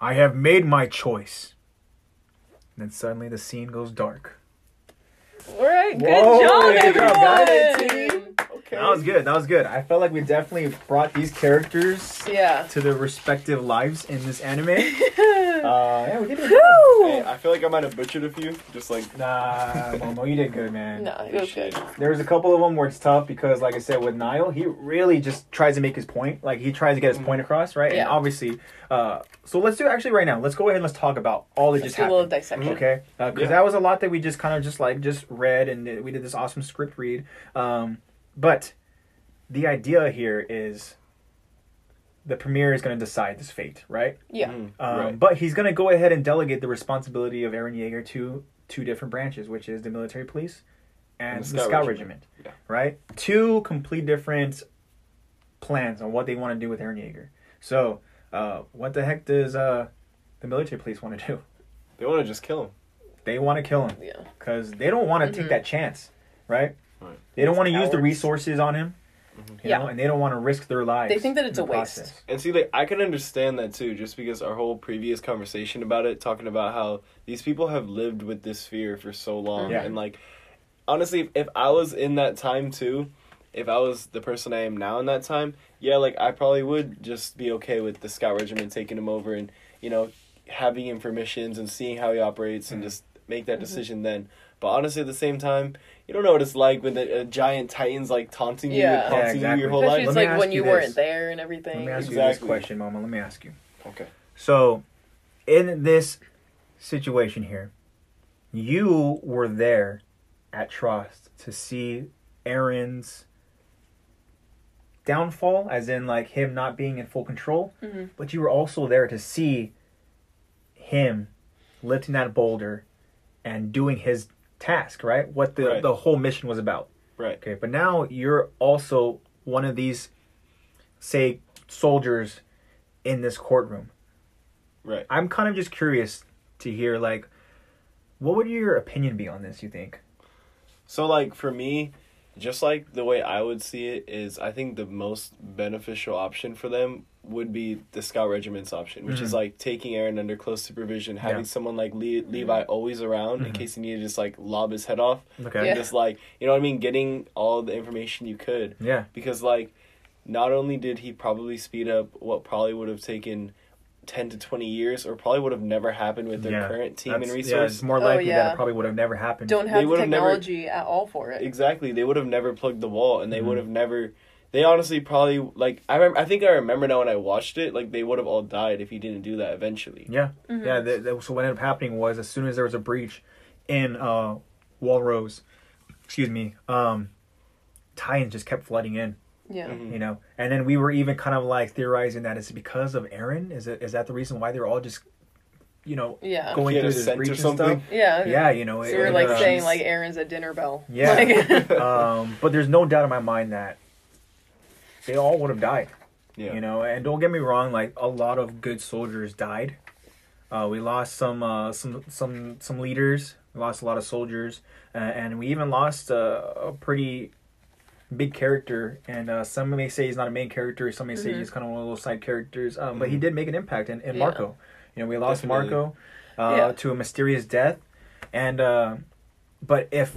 I have made my choice. And then suddenly the scene goes dark. All right, good Whoa, job, everyone! Job, Okay. That was good. That was good. I felt like we definitely brought these characters yeah. to their respective lives in this anime. uh, yeah, we did it. Hey, I feel like I might have butchered a few. Just like nah, Momo, you did good, man. No, you did good. There was a couple of them where it's tough because, like I said, with Nile, he really just tries to make his point. Like he tries to get his mm-hmm. point across, right? Yeah. And obviously, uh, so let's do actually right now. Let's go ahead and let's talk about all that let's just do happened. A little dissection, okay? Because uh, yeah. that was a lot that we just kind of just like just read, and we did this awesome script read. Um, But the idea here is the Premier is going to decide this fate, right? Yeah. Mm, um, right. But he's going to go ahead and delegate the responsibility of Eren Yeager to two different branches, which is the military police and, and the, the Scout Regiment, Regiment yeah. right? Two complete different plans on what they want to do with Eren Yeager. So uh, what the heck does uh, the military police want to do? They want to just kill him. They want to kill him. Yeah. Because they don't want to mm-hmm. take that chance, right? Right. They don't it's want to cowards. use the resources on him, mm-hmm. you yeah. know, and they don't want to risk their lives. They think that it's a process. waste. And see, like I can understand that too, just because our whole previous conversation about it, talking about how these people have lived with this fear for so long, yeah. and like honestly, if, if I was in that time too, if I was the person I am now in that time, yeah, like I probably would just be okay with the Scout Regiment taking him over and you know having him for missions and seeing how he operates mm-hmm. and just make that mm-hmm. decision then. But honestly, at the same time, you don't know what it's like when the uh, giant titan's like taunting you, yeah. and taunting yeah, exactly. you your whole Especially life. It's like when you, you weren't there and everything. Let me ask exactly. you this question, Mama. Let me ask you. Okay. So, in this situation here, you were there at Trost to see Eren's downfall, as in like him not being in full control. Mm-hmm. But you were also there to see him lifting that boulder and doing his task, right? What the, right. the whole mission was about. Right. Okay, but now you're also one of these, say, soldiers in this courtroom. Right. I'm kind of just curious to hear, like, what would your opinion be on this, you think? So, like, for me, just like the way I would see it is I think the most beneficial option for them would be the Scout Regiment's option, which mm-hmm. is like taking Eren under close supervision, having yeah. someone like Le- mm-hmm. Levi always around mm-hmm. in case he needed to just like lob his head off. Okay. And yeah. just like, you know what I mean? Getting all the information you could. Yeah. Because like, not only did he probably speed up what probably would have taken ten to twenty years, or probably would have never happened with their yeah, current team and resources. Yeah, it's more likely oh, yeah. that it probably would have never happened. Don't have they the technology never, at all for it. Exactly. They would have never plugged the wall, and they mm-hmm. would have never... They honestly probably... like I remember, I think I remember now when I watched it, like they would have all died if he didn't do that eventually. Yeah. Mm-hmm. Yeah, they, they, so what ended up happening was, as soon as there was a breach in uh, Wall Rose, excuse me, um, Titans just kept flooding in. Yeah. Mm-hmm. You know, and then we were even kind of like theorizing that it's because of Eren. Is it is that the reason why they're all just, you know, yeah. going through this breach or something? And stuff? Yeah. Yeah, you know. So you're like uh, saying like Eren's a dinner bell. Yeah. Like. um, but there's no doubt in my mind that they all would have died. Yeah. You know, and don't get me wrong, like a lot of good soldiers died. Uh, we lost some uh, some some some leaders. We lost a lot of soldiers, uh, and we even lost uh, a pretty big character, and uh, some may say he's not a main character, some may mm-hmm. say he's kind of one of those side characters, um, mm-hmm. but he did make an impact in, in yeah. Marco. You know, we lost Definitely. Marco uh, yeah. to a mysterious death, and uh, but if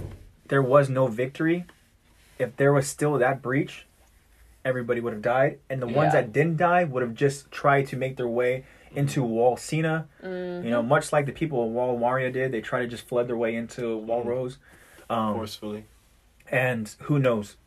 there was no victory, if there was still that breach, everybody would have died, and the yeah. ones that didn't die would have just tried to make their way into Wall Sina, mm-hmm. you know, much like the people of Wall Maria did. They tried to just flood their way into Wall Rose. Um, Forcefully. And who knows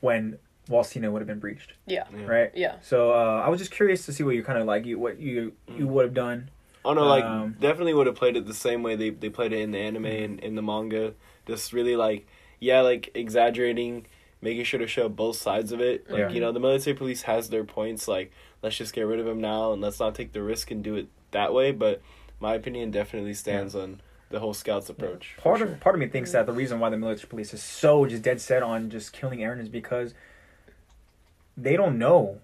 when Wall Sina would have been breached. Yeah. yeah. Right? Yeah. So uh, I was just curious to see what you kind of like, you, what you you would have done. Oh, no, like, um, definitely would have played it the same way they, they played it in the anime mm-hmm. and in the manga. Just really, like, yeah, like, exaggerating, making sure to show both sides of it. Like, yeah. you know, the military police has their points, like, let's just get rid of him now, and let's not take the risk and do it that way. But my opinion definitely stands yeah. on the whole Scouts approach. Part of sure. part of me thinks that the reason why the military police is so just dead set on just killing Eren is because they don't know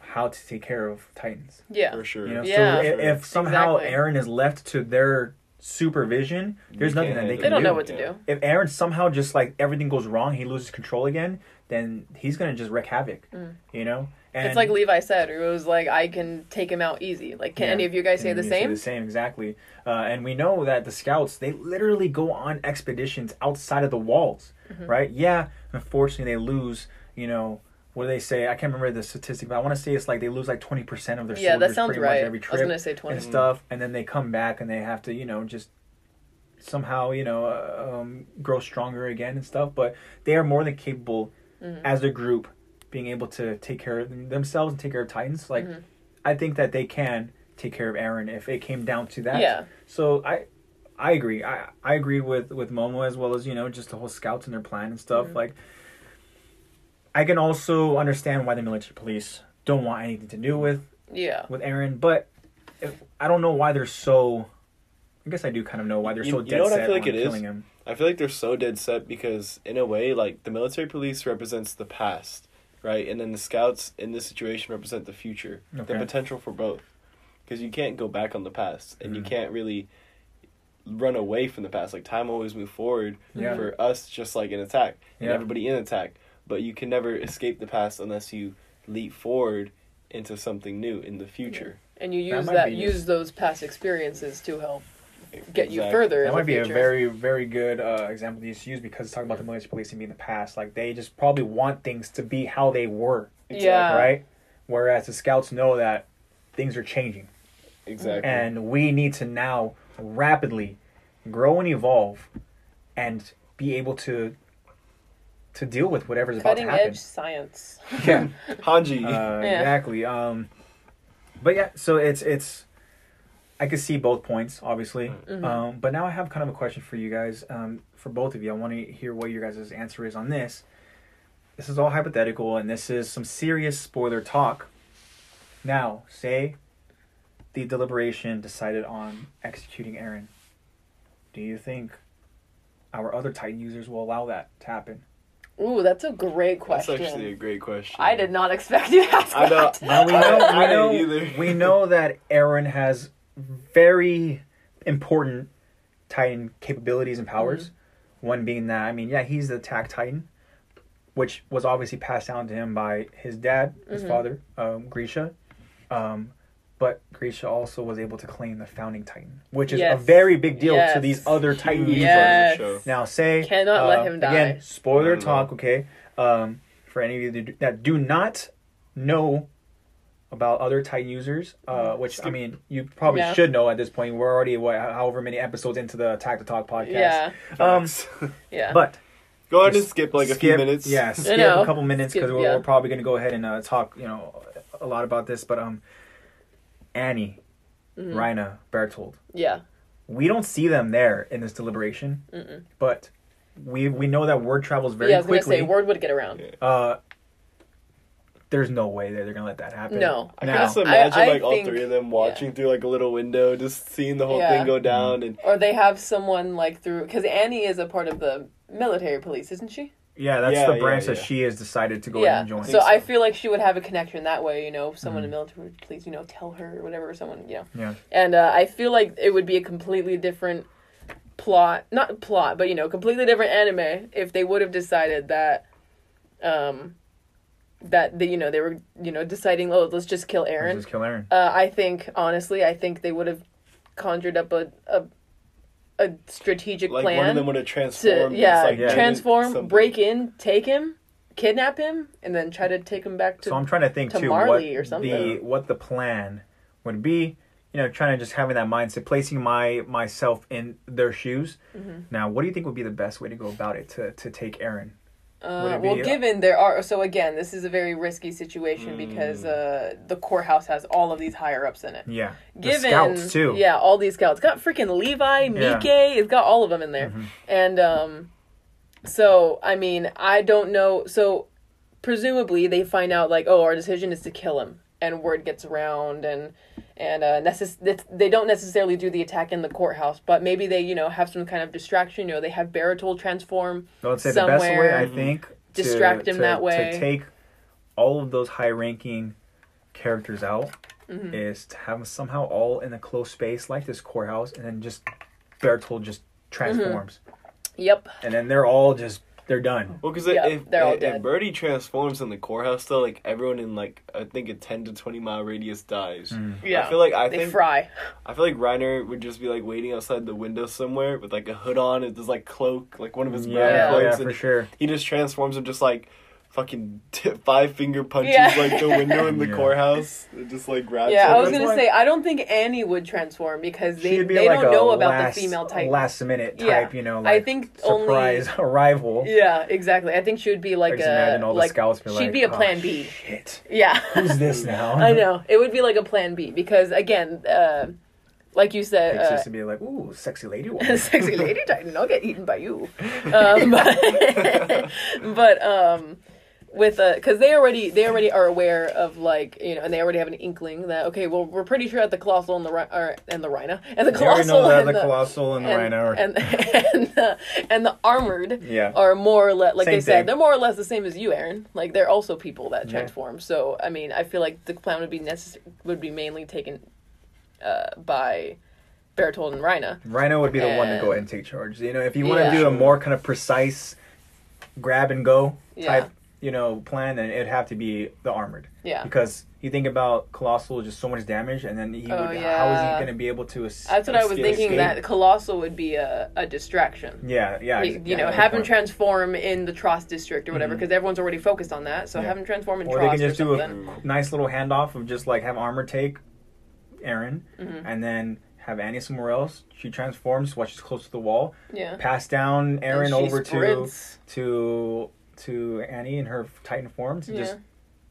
how to take care of Titans. Yeah. For sure. You know? Yeah. So if, if somehow exactly. Eren is left to their supervision, there's you nothing that they can do. They don't do. know what to yeah. do. If Eren somehow just like everything goes wrong, he loses control again, then he's going to just wreak havoc. Mm. You know? And it's like Levi said, it was like, I can take him out easy. Like, can yeah, any of you guys say the same? Say the same, exactly. Uh, and we know that the scouts, they literally go on expeditions outside of the walls, mm-hmm. right? Yeah, unfortunately they lose, you know, what do they say? I can't remember the statistic, but I want to say it's like they lose like twenty percent of their soldiers. Yeah, that sounds right. Every trip I was going to say twenty. And stuff, and then they come back and they have to, you know, just somehow, you know, uh, um, grow stronger again and stuff. But they are more than capable mm-hmm. as a group being able to take care of them, themselves and take care of Titans. Like, mm-hmm. I think that they can take care of Eren if it came down to that. Yeah. So I I agree. I, I agree with, with Momo, as well as, you know, just the whole scouts and their plan and stuff. Mm-hmm. Like, I can also understand why the military police don't want anything to do with, yeah. with Eren, but if, I don't know why they're so... I guess I do kind of know why they're you, so you dead know what set I feel like on it killing is? Him. I feel like they're so dead set because, in a way, like, the military police represents the past. Right, and then the scouts in this situation represent the future, okay. the potential for both, because you can't go back on the past, and mm. you can't really run away from the past. Like, time always moves forward yeah. for us, just like in Attack, and yeah. everybody in Attack, but you can never escape the past unless you leap forward into something new in the future. Yeah. And you use that, that use those past experiences to help get exactly. you further. That might be future. a very, very good uh, example to use, because it's talking about the military police and being the past. Like, they just probably want things to be how they were. Exactly. Yeah. Right? Whereas the scouts know that things are changing. Exactly. And we need to now rapidly grow and evolve and be able to to deal with whatever's Cutting about to happen. Cutting edge science. Yeah. Hanji. Uh, yeah. Exactly. Um, but yeah, so it's it's... I could see both points, obviously. Mm-hmm. Um, but now I have kind of a question for you guys, um, for both of you. I want to hear what your guys' answer is on this. This is all hypothetical, and this is some serious spoiler talk. Now, say the deliberation decided on executing Eren. Do you think our other Titan users will allow that to happen? Ooh, that's a great question. That's actually a great question. I did not expect you to ask I that. Now we know, I know, either. We know that Eren has... very important Titan capabilities and powers. Mm-hmm. One being that, I mean, yeah, he's the Attack Titan, which was obviously passed down to him by his dad, his mm-hmm. father, um, Grisha. Um, but Grisha also was able to claim the Founding Titan, which is yes. a very big deal yes. to these other Titan yes. universes. Now, say... Cannot uh, let him die. Again, spoiler talk, okay? Um, for any of you that do not know about other Titan users, uh, which, I mean, you probably yeah. should know at this point. We're already, what, however many episodes into the Attack to Talk podcast. Yeah. Um, yeah. But... Go ahead and skip, like, skip, a few minutes. Yeah, skip a couple minutes, because we're, yeah. we're probably going to go ahead and uh, talk, you know, a lot about this. But um, Annie, mm-hmm. Reiner, Bertholdt. Yeah. We don't see them there in this deliberation. Mm-mm. But we we know that word travels very quickly. Yeah, I was going to say, word would get around. Uh... There's no way that they're going to let that happen. No. I can just imagine, I, I like, think, all three of them watching yeah. through, like, a little window, just seeing the whole yeah. thing go down. Mm-hmm. and Or they have someone, like, through... Because Annie is a part of the military police, isn't she? Yeah, that's yeah, the branch yeah, yeah. that she has decided to go yeah. ahead and join. So, so I feel like she would have a connection that way, you know, someone mm-hmm. in military police, you know, tell her or whatever, or someone, you know. Yeah. And uh, I feel like it would be a completely different plot... Not plot, but, you know, completely different anime if they would have decided that... um That, the, you know, they were, you know, deciding, oh, let's just kill Eren. Let's just kill Eren. Uh, I think, honestly, I think they would have conjured up a a, a strategic like plan. Like, one of them would have transformed. To, yeah, like, yeah, transform, break in, take him, kidnap him, and then try to take him back to So I'm trying to think, to too, Marley what, or something. The, what the plan would be. You know, trying to just having that mindset, placing my myself in their shoes. Mm-hmm. Now, what do you think would be the best way to go about it to, to take Eren? Uh, well, given there are... So, again, this is a very risky situation mm. because uh, the courthouse has all of these higher-ups in it. Yeah. Given, the scouts, too. Yeah, all these scouts. It's got freaking Levi, Mike. Yeah. It's got all of them in there. Mm-hmm. And um, so, I mean, I don't know... So, presumably, they find out, like, oh, our decision is to kill him. And word gets around, and and uh, necess- they don't necessarily do the attack in the courthouse, but maybe they, you know, have some kind of distraction. You know, they have Bertholdt transform somewhere. I would say the best way, I think, distract to, him to, that way. To take all of those high-ranking characters out mm-hmm. is to have them somehow all in a close space like this courthouse, and then just Bertholdt just transforms. Mm-hmm. Yep. And then they're all just... They're done. Well, because yep, if, if, if Birdie transforms in the courthouse, though, like, everyone in, like, I think a ten to twenty mile radius dies. Mm. Yeah. I feel like I they think... They fry. I feel like Reiner would just be, like, waiting outside the window somewhere with, like, a hood on and this, like, cloak, like, one of his yeah, man cloaks. Yeah, and for sure. He just transforms and just, like, fucking t- five-finger punches, yeah. like, the window in the yeah. courthouse. It just, like, grabs Yeah, him. I was going to say, I don't think Annie would transform because they, be they like don't know about last, the female Titan. Last-minute type, yeah. you know, like, I think surprise only, arrival. Yeah, exactly. I think she would be, like, a... All like, the be she'd like, be a plan oh, B. Shit. Yeah. Who's this now? I know. It would be, like, a plan B because, again, uh, like you said... It's uh, just to be like, ooh, sexy lady woman. Sexy lady Titan, I'll get eaten by you. Um, but... but um, With uh, because they already they already are aware of, like, you know, and they already have an inkling that, okay, well, we're pretty sure that the colossal and the ri- or, and the rhino and the colossal and the, the colossal and the rhino are... and and the, and the armored yeah. are more or less like same they said thing. They're more or less the same as you, Eren. Like, they're also people that transform. Yeah. So I mean, I feel like the plan would be necess- would be mainly taken uh, by Bertholdt and Rhino. Rhino would be the and, one to go ahead and take charge. You know, if you want to yeah. do a more kind of precise grab and go yeah. type. You know, plan, and it'd have to be the armored. Yeah. Because you think about Colossal, just so much damage, and then he oh, would, yeah. how is he going to be able to es- That's what escape, I was thinking, escape? That Colossal would be a, a distraction. Yeah, yeah. You, you know, have him transform in the Trost District or whatever, because mm-hmm. everyone's already focused on that, so yeah. have him transform in or Trost or something. Or they can just do something. A nice little handoff of just, like, have armor take Eren, mm-hmm. and then... have Annie somewhere else. She transforms, watches close to the wall. Yeah. Pass down Eren over sprints. to to to Annie in her Titan form to yeah. just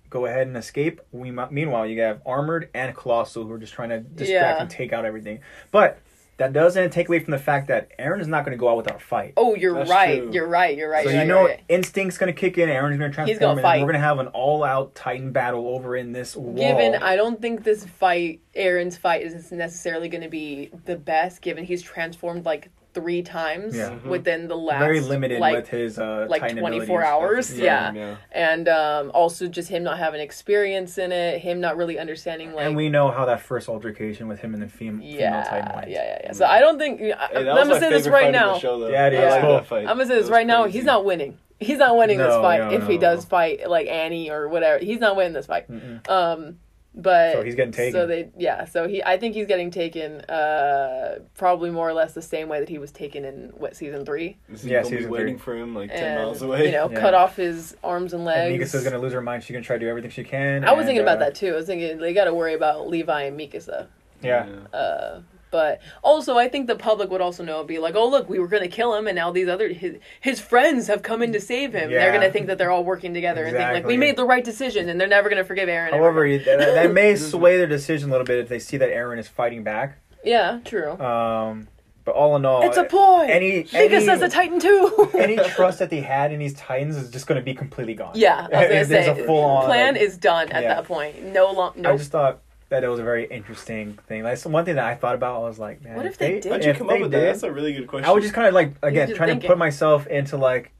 go ahead and escape. We meanwhile you have Armored and Colossal who are just trying to distract yeah. and take out everything. But that doesn't take away from the fact that Eren is not going to go out without a fight. Oh, you're That's right. True. You're right. You're right. So you're you right, know, right. Instinct's going to kick in. Eren's going to transform. He's going to fight. We're going to have an all-out Titan battle over in this wall. Given, I don't think this fight, Eren's fight, is necessarily going to be the best. Given he's transformed like three times yeah. mm-hmm. within the last very limited like, with his uh, like Titan twenty-four hours. Yeah. yeah, and um, also just him not having experience in it, him not really understanding. Like, and we know how that first altercation with him and the fem- yeah, female Titan went. Yeah, yeah, yeah. So I don't think I, hey, I'm gonna say this right now. Show, yeah, it is. Like cool. Fight. I'm gonna say this right crazy. now. He's not winning. He's not winning no, this fight no, if no, he no. does fight like Annie or whatever. He's not winning this fight. Mm-mm. Um, But so he's getting taken. So they, yeah. So he, I think he's getting taken. Uh, probably more or less the same way that he was taken in what season three. Is yeah, season be waiting three. For him like and, ten miles away. You know, yeah. cut off his arms and legs. And Mikasa's gonna lose her mind. She's gonna try to do everything she can. I was and, thinking about uh, that too. I was thinking they got to worry about Levi and Mikasa. Yeah. Uh, but also, I think the public would also know, be like, oh look, we were gonna kill him, and now these other his, his friends have come in to save him. Yeah. They're gonna think that they're all working together exactly. and think like we made the right decision, and they're never gonna forgive Eren. However, that, that may sway their decision a little bit if they see that Eren is fighting back. Yeah, true. Um, but all in all, it's a ploy. Any Mikasa's a Titan too. Any trust that they had in these Titans is just gonna be completely gone. Yeah, I was gonna say, a full-on, plan like, is done at yeah. that point. No long. No. I just thought. That it was a very interesting thing. That's one thing that I thought about. I was like, man, what if they, they did? How'd you come up with that? That's a really good question. I was just kind of like, again, trying to put myself into like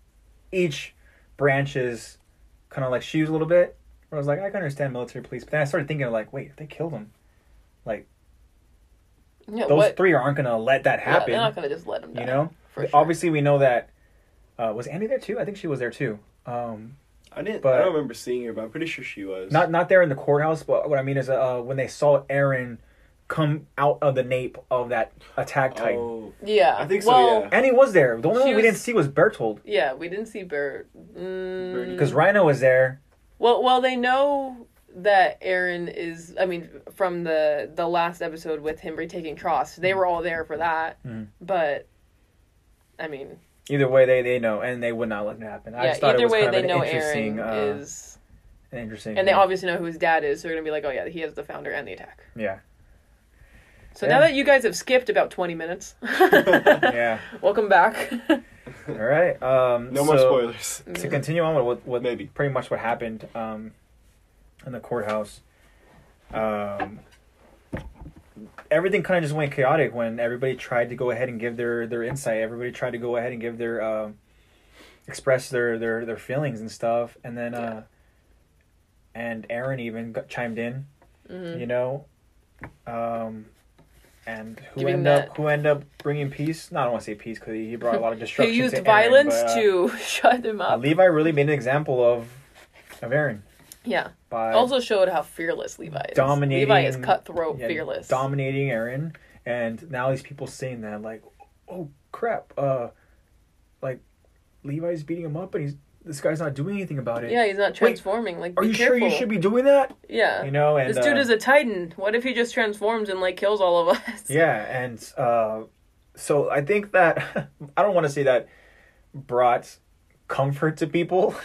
each branch's kind of like shoes a little bit. Where I was like, I can understand military police, but then I started thinking like, wait, if they killed him, like yeah, those what? three aren't gonna let that happen. Yeah, they're not gonna just let him die. You know, for sure. Obviously we know that. Uh, was Annie there too? I think she was there too. Um, I didn't. But I don't remember seeing her, but I'm pretty sure she was. Not not there in the courthouse, but what I mean is uh, when they saw Eren come out of the nape of that attack Titan. Oh. Yeah. I think well, so, yeah. Annie was there. The only she one we was... didn't see was Bertholdt. Yeah, we didn't see Bert. Because mm. Rhino was there. Well, well, they know that Eren is, I mean, from the, the last episode with him retaking Trost, they were all there for that. Mm. But, I mean... Either way, they, they know, and they would not let it happen. I yeah, just thought it was way, kind of an interesting... Either way, they know Eren uh, is... An interesting... And they obviously know who his dad is, so they're going to be like, oh yeah, he is the founder and the attack. Yeah. So yeah. Now that you guys have skipped about twenty minutes... yeah. Welcome back. All right. Um, no so, more spoilers. To continue on with, with, with Maybe. pretty much what happened um, in the courthouse, um, everything kind of just went chaotic when everybody tried to go ahead and give their, their insight. Everybody tried to go ahead and give their, uh, express their, their, their feelings and stuff. And then, uh, yeah. and Eren even got chimed in, mm-hmm. you know, um, and who Giving end that. up, who end up bringing peace. No, I don't want to say peace because he brought a lot of destruction. He used to violence Eren, but, uh, to shut him up. Levi really made an example of, of Eren. Yeah. Also showed how fearless Levi is. Dominating. Levi is cutthroat, yeah, fearless. Dominating Eren. And now these people seeing that, like, oh, crap. Uh, like, Levi's beating him up, and he's this guy's not doing anything about it. Yeah, he's not transforming. Wait, like, are you careful. sure you should be doing that? Yeah. You know, and... This dude uh, is a Titan. What if he just transforms and, like, kills all of us? Yeah, and uh, so I think that... I don't want to say that brought comfort to people...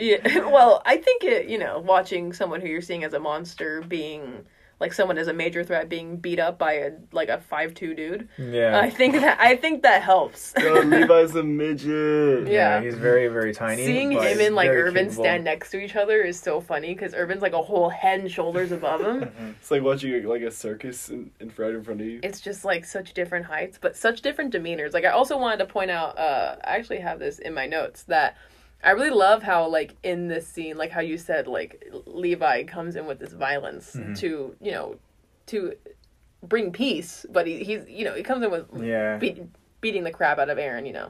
Yeah, well, I think it, you know, watching someone who you're seeing as a monster being, like, someone as a major threat being beat up by, a like, a five foot two dude. Yeah. I think that, I think that helps. Yo, Levi's a midget. Yeah. yeah. He's very, very tiny. Seeing him and, like, Erwin capable. stand next to each other is so funny, because Erwin's, like, a whole head and shoulders above him. It's like watching, like, a circus in, in right in front of you. It's just, like, such different heights, but such different demeanors. Like, I also wanted to point out, uh, I actually have this in my notes, that... I really love how, like, in this scene, like, how you said, like, Levi comes in with this violence mm-hmm. to, you know, to bring peace, but he, he's, you know, he comes in with yeah. be- beating the crap out of Eren, you know.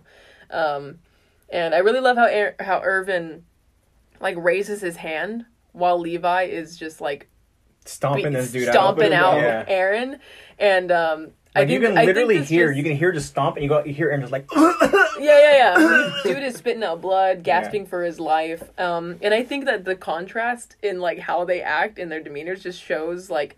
Um, and I really love how er- how Erwin, like, raises his hand while Levi is just, like, stomping be- this dude stomping out, out yeah. Eren. And, um... Like I think, you can literally hear, was... you can hear just stomp, and you go, you hear Eren just like, yeah, yeah, yeah. Dude is spitting out blood, gasping yeah. for his life. Um, and I think that the contrast in like how they act and their demeanors just shows like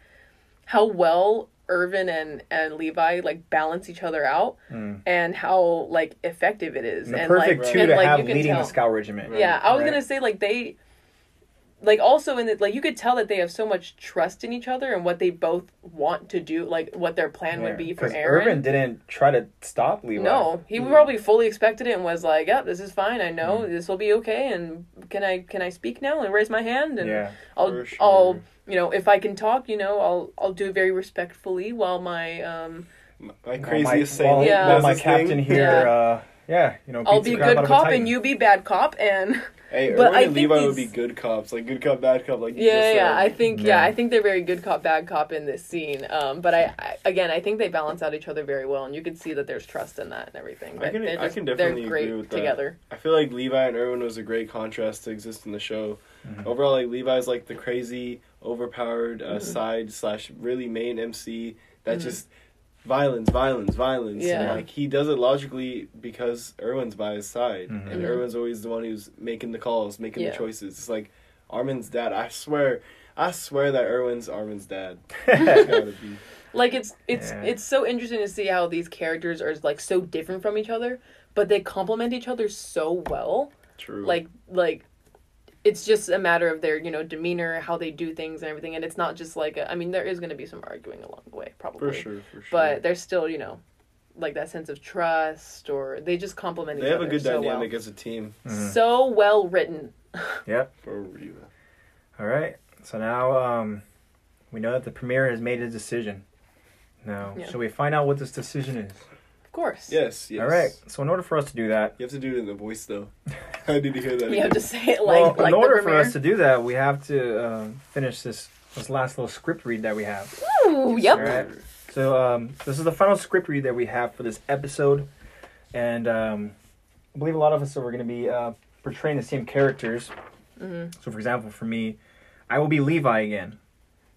how well Erwin and, and Levi like balance each other out, mm. and how like effective it is. And, and perfect like, two and, to like, have leading tell. the Scout Regiment. Right? Yeah, I was right. gonna say like they. Like, also, in the, like, you could tell that they have so much trust in each other and what they both want to do, like, what their plan yeah, would be for Eren. Because Erwin didn't try to stop Levi. No, he mm. probably fully expected it and was like, yeah, this is fine, I know, mm. this will be okay, and can I can I speak now and raise my hand? And yeah, I'll, for sure. I'll, you know, if I can talk, you know, I'll I'll do it very respectfully while my, um... My craziest saying. While, yeah. while my captain thing. here, yeah. uh, yeah, you know, I'll be good cop and you be bad cop, and... Hey, but Erwin and Levi would be good cops, like good cop, bad cop, like you yeah, just yeah. I think yeah. yeah, I think they're very good cop, bad cop in this scene. Um, but I, I again, I think they balance out each other very well, and you can see that there's trust in that and everything. But I can, just, I can definitely agree great with that. Together. I feel like Levi and Erwin was a great contrast to exist in the show. Mm-hmm. Overall, like Levi's like the crazy overpowered uh, mm. side slash really main M C that mm. just violence, violence, violence. Yeah. And, like, he does it logically because Erwin's by his side. Mm-hmm. And Erwin's always the one who's making the calls, making yeah. the choices. It's like Armin's dad. I swear, I swear that Erwin's Armin's dad. It's gotta be. Like, it's it's yeah. it's so interesting to see how these characters are, like, so different from each other, but they complement each other so well. True. Like, like, it's just a matter of their, you know, demeanor, how they do things and everything, and it's not just, like, a, I mean, there is going to be some arguing along the way, probably. For sure, for sure. But there's still, you know, like, that sense of trust, or they just complement each other. They have a good so dynamic well. as a team. Mm-hmm. So well written. Yeah. For real. All right. So now um, we know that the premiere has made a decision. No. Yeah. Should we find out what this decision is? Of course. Yes, yes. All right. So in order for us to do that... You have to do it in the voice, though. I need to hear that. You again. Have to say it like well, like in the order premiere. For us to do that, we have to uh, finish this, this last little script read that we have. Ooh, yep. All right. So um, this is the final script read that we have for this episode. And um, I believe a lot of us are going to be uh, portraying the same characters. Mm-hmm. So, for example, for me, I will be Levi again.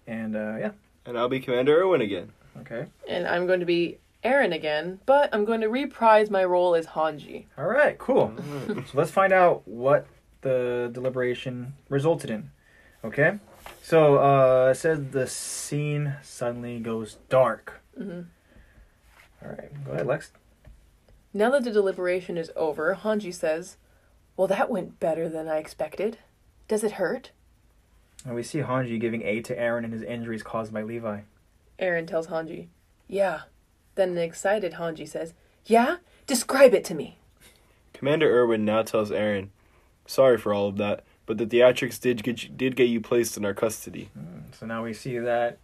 And, uh, yeah. And I'll be Commander Erwin again. Okay. And I'm going to be Eren again, but I'm going to reprise my role as Hanji. All right, cool. All right. So let's find out what the deliberation resulted in. Okay? So uh, it says the scene suddenly goes dark. Mm-hmm. All right. Go ahead, Lex. Now that the deliberation is over, Hanji says, "Well, that went better than I expected. Does it hurt?" And we see Hanji giving aid to Eren and his injuries caused by Levi. Eren tells Hanji, "Yeah." Then an excited Hanji says, "Yeah? Describe it to me." Commander Erwin now tells Eren, "Sorry for all of that, but the theatrics did get you, did get you placed in our custody." Mm, so now we see that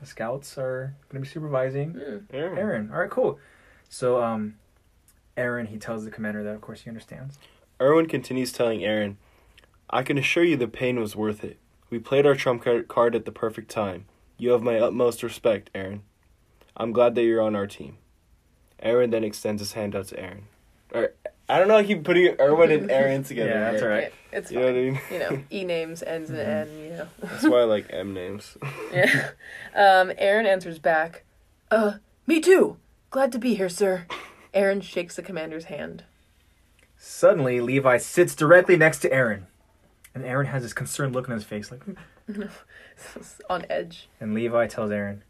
the scouts are going to be supervising mm, Eren. Eren. All right, cool. So um, Eren, he tells the commander that, of course, he understands. Erwin continues telling Eren, "I can assure you the pain was worth it. We played our trump card at the perfect time. You have my utmost respect, Eren. I'm glad that you're on our team." Eren then extends his hand out to Eren. Or, I don't know, I keep putting Erwin and Eren together. Yeah, that's all right. It, it's you fine. Know what I mean? You know, E names ends in mm-hmm. N, you know. That's why I like M names. Yeah. Um, Eren answers back, uh, "Me too. Glad to be here, sir." Eren shakes the commander's hand. Suddenly, Levi sits directly next to Eren. And Eren has this concerned look on his face, like... on edge. And Levi tells Eren,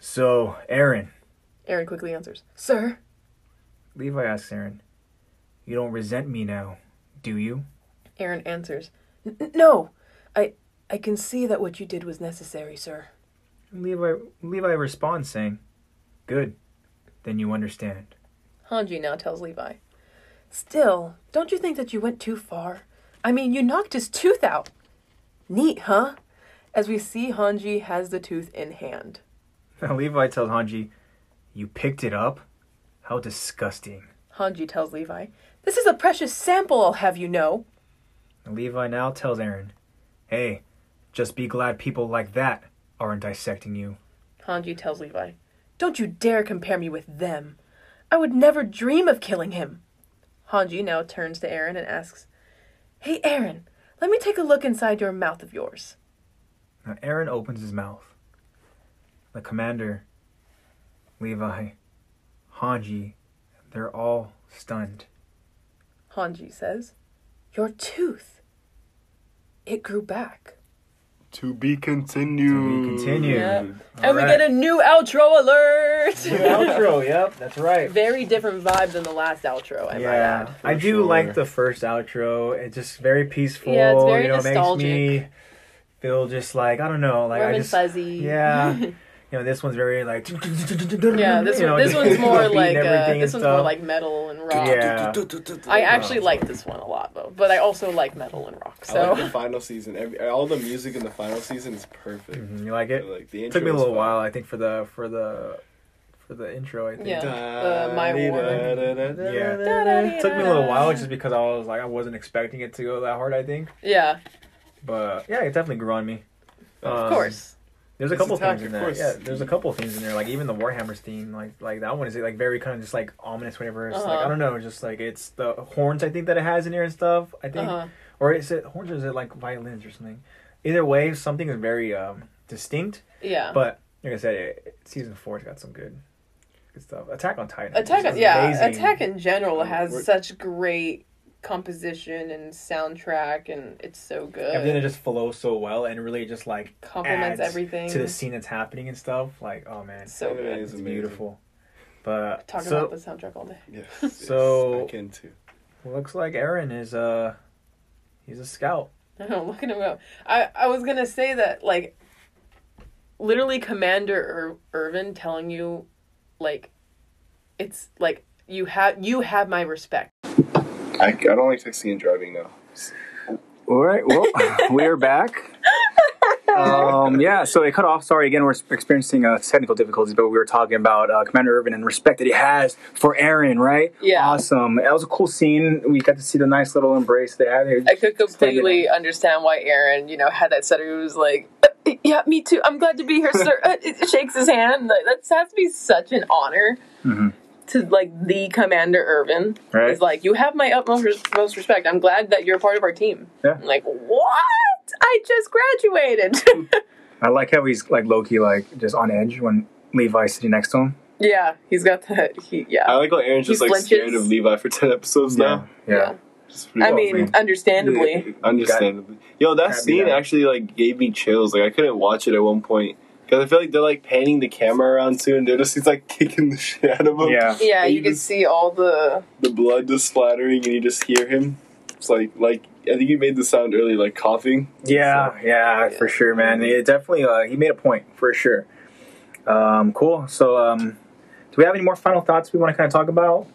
"So, Eren." Eren quickly answers, "Sir?" Levi asks Eren, "You don't resent me now, do you?" Eren answers, "No, I I can see that what you did was necessary, sir." And Levi, Levi responds saying, "Good, then you understand." Hanji now tells Levi, "Still, don't you think that you went too far? I mean, you knocked his tooth out. Neat, huh?" As we see Hanji has the tooth in hand. Now Levi tells Hanji, "You picked it up? How disgusting." Hanji tells Levi, "This is a precious sample, I'll have you know." And Levi now tells Eren, "Hey, just be glad people like that aren't dissecting you." Hanji tells Levi, "Don't you dare compare me with them. I would never dream of killing him." Hanji now turns to Eren and asks, "Hey Eren, let me take a look inside your mouth of yours." Now Eren opens his mouth. The commander, Levi, Hanji, they're all stunned. Hanji says, "Your tooth, it grew back." To be continued. To be continued. Yep. And right. We get a new outro alert. New outro, yep, that's right. Very different vibe than the last outro, I yeah, might add. I do sure. like the first outro. It's just very peaceful. Yeah, it's very you know, nostalgic. It makes me feel just like, I don't know. Like I just, fuzzy. Yeah. You know, this one's very like. Yeah, this one, know, this one's more like uh, this one's stuff. more like metal and rock. Yeah. I actually oh, like this one a lot though, but I also like metal and rock. So I like the final season. Every, all the music in the final season is perfect. Mm-hmm. You like it? Like the intro. Took me a little while, I think, for the for the for the intro. I think. Yeah. Da, uh, my war. Yeah. It took me a little while just because I was like I wasn't expecting it to go that hard. I think. Yeah. But yeah, it definitely grew on me. Um, of course. There's a couple attack, things in there. Yeah, there's a couple things in there. Like even the Warhammer's theme, like like that one is like very kind of just like ominous. Whenever it's uh-huh. like I don't know, just like it's the horns I think that it has in here and stuff. I think, uh-huh. or is it horns or is it like violins or something? either way, something is very um, distinct. Yeah. But like I said, it, season four has got some good, good stuff. Attack on Titan. Attack, on, yeah. Amazing. Attack in general has We're, such great composition and soundtrack, and it's so good. Everything that just flows so well, and really just like complements everything to the scene that's happening and stuff. Like, oh man, it's so it good. Is it's beautiful. But talking so, about the soundtrack all day. Yeah. So I can too. Looks like Eren is uh he's a scout. I don't know, look at him go. I, I was gonna say that, like, literally Commander er- Erwin telling you, like, it's like you have you have my respect. I, I don't like taxi and driving now. All right, well, we're back. Um, yeah, so it cut off. Sorry, again, we're experiencing uh, technical difficulties, but we were talking about uh, Commander Erwin and respect that he has for Eren, right? Yeah. Awesome. That was a cool scene. We got to see the nice little embrace they had. I could completely understand why Eren, you know, had that stutter. He was like, uh, yeah, me too. I'm glad to be here, sir. Uh, it shakes his hand. Like, that has to be such an honor. Mm-hmm. To, like, the Commander Erwin. Right. Is like, you have my utmost res- most respect. I'm glad that you're a part of our team. Yeah. I'm like, what? I just graduated. I like how he's, like, low-key, like, just on edge when Levi's sitting next to him. Yeah, he's got that. He, yeah. I like how Eren's just, he like, scared of Levi for ten episodes yeah. now. Yeah. yeah. I well, mean, man. understandably. understandably. Yo, that Happy scene that. actually, like, gave me chills. Like, I couldn't watch it at one point. Because I feel like they're, like, panning the camera around, too, and they're just, he's, like, kicking the shit out of him. Yeah, yeah you can just, see all the... The blood just splattering, and you just hear him. It's like, like, I think you made the sound earlier, like, coughing. Yeah, so, yeah, yeah, for sure, man. It definitely, uh, he made a point, for sure. Um, cool. So, um, do we have any more final thoughts we want to kind of talk about?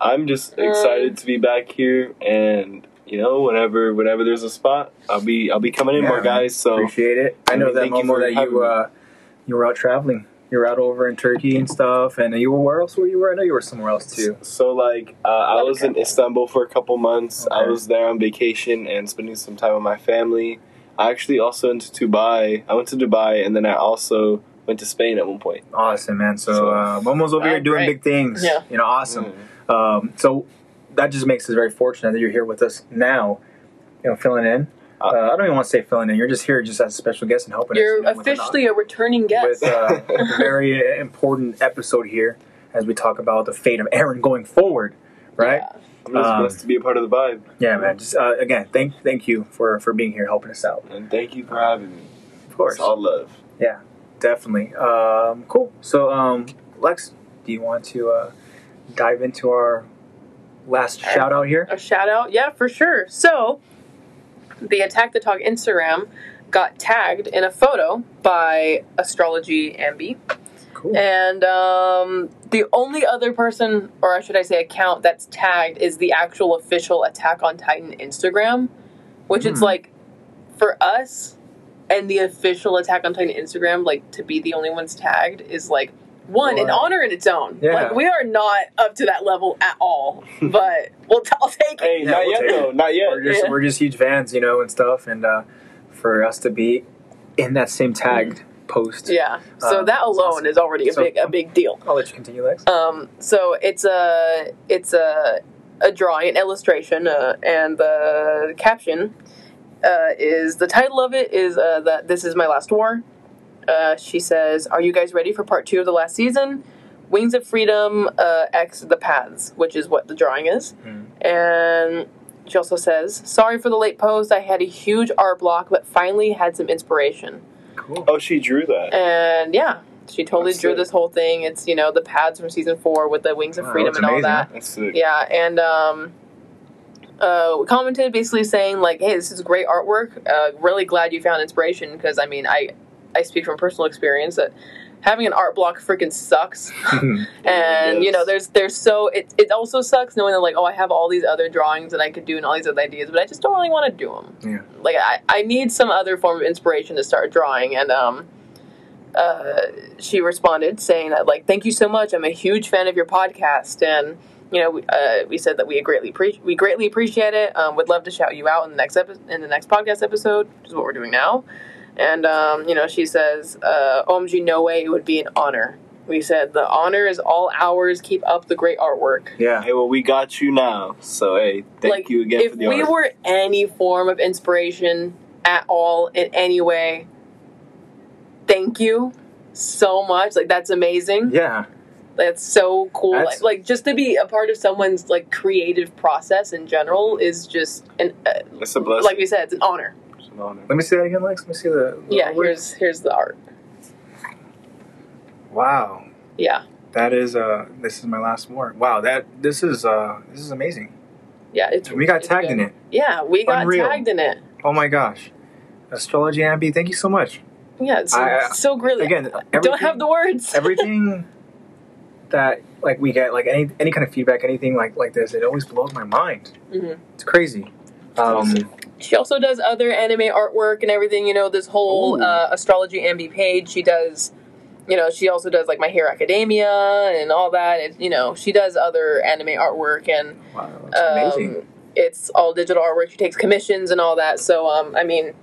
I'm just excited um, to be back here, and... You know, whenever whenever there's a spot, I'll be I'll be coming in yeah, more, guys. So appreciate it. I know that Momo, that you uh, you were out traveling. You were out over in Turkey and stuff. And you were where else were you? Were? I know you were somewhere else too. So like uh, I was in Istanbul for a couple months. Okay. I was there on vacation and spending some time with my family. I actually also went to Dubai. I went to Dubai and then I also went to Spain at one point. Awesome, man. So uh, Momo's over oh, here doing right. big things. Yeah. You know, awesome. Mm. Um, so. That just makes us very fortunate that you're here with us now, you know, filling in. Uh, uh, I don't even want to say filling in. You're just here just as a special guest and helping you're us. You're officially a returning guest. With uh, a very important episode here as we talk about the fate of Eren going forward, right? Yeah. I'm just um, blessed to be a part of the vibe. Yeah, man. Just uh, Again, thank thank you for, for being here, helping us out. And thank you for having me. Of course. It's all love. Yeah, definitely. Um, cool. So, um, Lex, do you want to uh, dive into our... Last shout out here. A shout out, yeah, for sure. So, the Attack the Talk Instagram got tagged in a photo by Astrology Ambi. Cool. And um, the only other person, or should I say account, that's tagged is the actual official Attack on Titan Instagram, which mm. it's like for us and the official Attack on Titan Instagram, like to be the only ones tagged is like. One, an honor in its own. Yeah. Like, we are not up to that level at all, but we'll t- I'll take it. Hey, yeah, not we'll yet, though. It. Not yet. We're just, yeah. we're just huge fans, you know, and stuff. And uh, for us to be in that same tagged mm. post. Yeah. So um, that alone awesome. is already a so, big a big deal. I'll let you continue, Lex. Um, so it's a, it's a, a drawing, an illustration, uh, and the caption uh, is, the title of it is uh, that This Is My Last War. Uh, she says, are you guys ready for part two of the last season? Wings of Freedom, uh, X the Paths, which is what the drawing is. Mm. And she also says, sorry for the late post. I had a huge art block, but finally had some inspiration. Cool. Oh, she drew that. And yeah, she totally That's drew sick. this whole thing. It's, you know, the paths from season four with the Wings of oh, Freedom and amazing. all that. That's sick. Yeah. And, um, Uh, commented basically saying like, hey, this is great artwork. Uh, really glad you found inspiration. Cause I mean, I, I speak from personal experience that having an art block freaking sucks. and, yes. you know, there's there's so... It, it also sucks knowing that, like, oh, I have all these other drawings that I could do and all these other ideas, but I just don't really want to do them. Yeah. Like, I, I need some other form of inspiration to start drawing. And um, uh, she responded saying that, like, thank you so much. I'm a huge fan of your podcast. And, you know, we, uh, we said that we greatly, pre- we greatly appreciate it. Um, would love to shout you out in the next epi- in the next podcast episode, which is what we're doing now. And, um, you know, she says, uh, O M G, no way, it would be an honor. We said, the honor is all ours. Keep up the great artwork. Yeah. Hey, well, we got you now. So, hey, thank like, you again for the honor. If we were any form of inspiration at all in any way, thank you so much. Like, that's amazing. Yeah. That's so cool. That's, like, like, just to be a part of someone's, like, creative process in general is just an. Uh, it's a blessing. Like we said, it's an honor. It's an honor. Let me see that again, Lex. Let me see the. the yeah, artwork. here's here's the art. Wow. Yeah. That is uh. This is my last war. Wow. That this is uh. This is amazing. Yeah, it's. We got it's tagged good. in it. Yeah, we got Unreal. tagged in it. Oh my gosh, Astrology Ambi, thank you so much. Yeah, it's I, so great. Again, don't have the words. Everything. That like we get like any any kind of feedback, anything like like this, it always blows my mind. Mm-hmm. It's crazy. Um, she also does other anime artwork and everything. You know, this whole uh, Astrology Ambi page. She does, you know, she also does like My Hero Academia and all that. It, you know, she does other anime artwork and wow, that's um, amazing. It's all digital artwork. She takes commissions and all that. So um, I mean,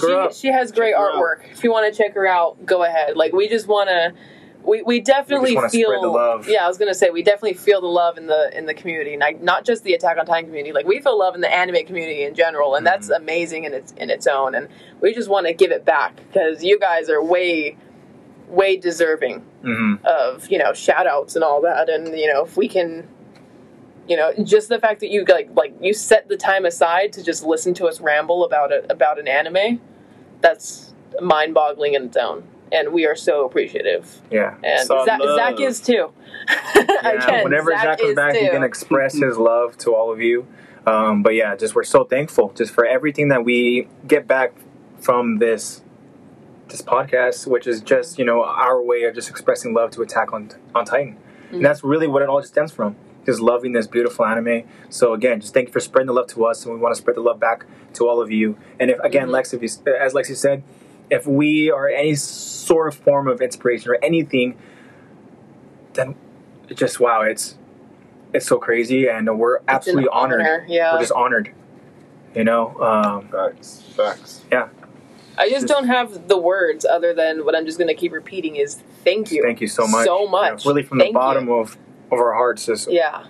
she, she has great artwork. If you want to check her out, go ahead. Like we just want to. We we definitely we feel the love. yeah I was gonna say we definitely feel the love in the in the community, and I, not just the Attack on Titan community, like we feel love in the anime community in general, and mm-hmm. that's amazing in its in its own, and we just want to give it back because you guys are way way deserving mm-hmm. of you know shout outs and all that, and you know if we can you know just the fact that you like like you set the time aside to just listen to us ramble about it about an anime, that's mind boggling in its own. And we are so appreciative. Yeah. And Zach, Zach is too. Yeah, Again, whenever Zach comes back, too. he can express his love to all of you. Um, but yeah, just we're so thankful just for everything that we get back from this this podcast, which is just, you know, our way of just expressing love to Attack on, on Titan. Mm-hmm. And that's really what it all just stems from. Just loving this beautiful anime. So again, just thank you for spreading the love to us, and we want to spread the love back to all of you. And if again, mm-hmm. Lex, if you, as Lexi said, if we are any sort of form of inspiration or anything, then it just, wow, it's it's so crazy, and we're absolutely honored. Honor, yeah. We're just honored, you know? Um, Facts. Facts. Yeah. I just, just don't have the words other than what I'm just going to keep repeating is thank you. Thank you so much. So much. Yeah, really from thank the bottom of, of our hearts. Just, yeah.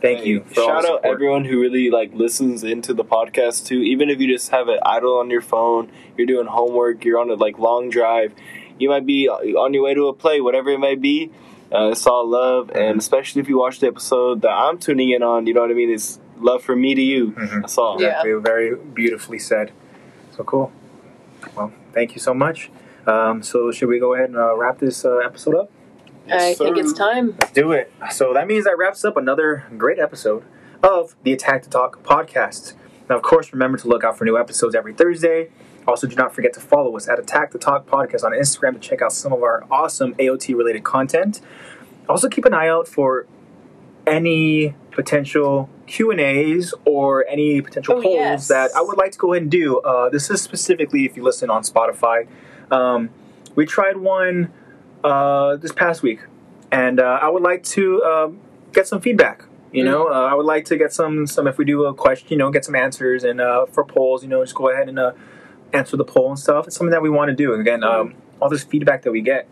Thank you. For Shout out everyone who really like listens into the podcast too. Even if you just have it idle on your phone, you're doing homework, you're on a like long drive, you might be on your way to a play, whatever it might be. Uh, it's all love, and especially if you watch the episode that I'm tuning in on, you know what I mean. It's love from me to you. Mm-hmm. That's all. Yeah. Yeah, very beautifully said. So cool. Well, thank you so much. Um, so should we go ahead and uh, wrap this uh, episode up? I so, think it's time. Let's do it. So that means that wraps up another great episode of the Attack to Talk podcast. Now, of course, remember to look out for new episodes every Thursday. Also, do not forget to follow us at Attack to Talk podcast on Instagram to check out some of our awesome A O T-related content. Also, keep an eye out for any potential Q and A's or any potential oh, polls yes. that I would like to go ahead and do. Uh, this is specifically if you listen on Spotify. Um, we tried one... Uh, this past week, and uh, I would like to uh, get some feedback. You know, mm-hmm. uh, I would like to get some some if we do a question, you know, get some answers, and uh, for polls, you know, just go ahead and uh, answer the poll and stuff. It's something that we want to do. And again, um, all this feedback that we get,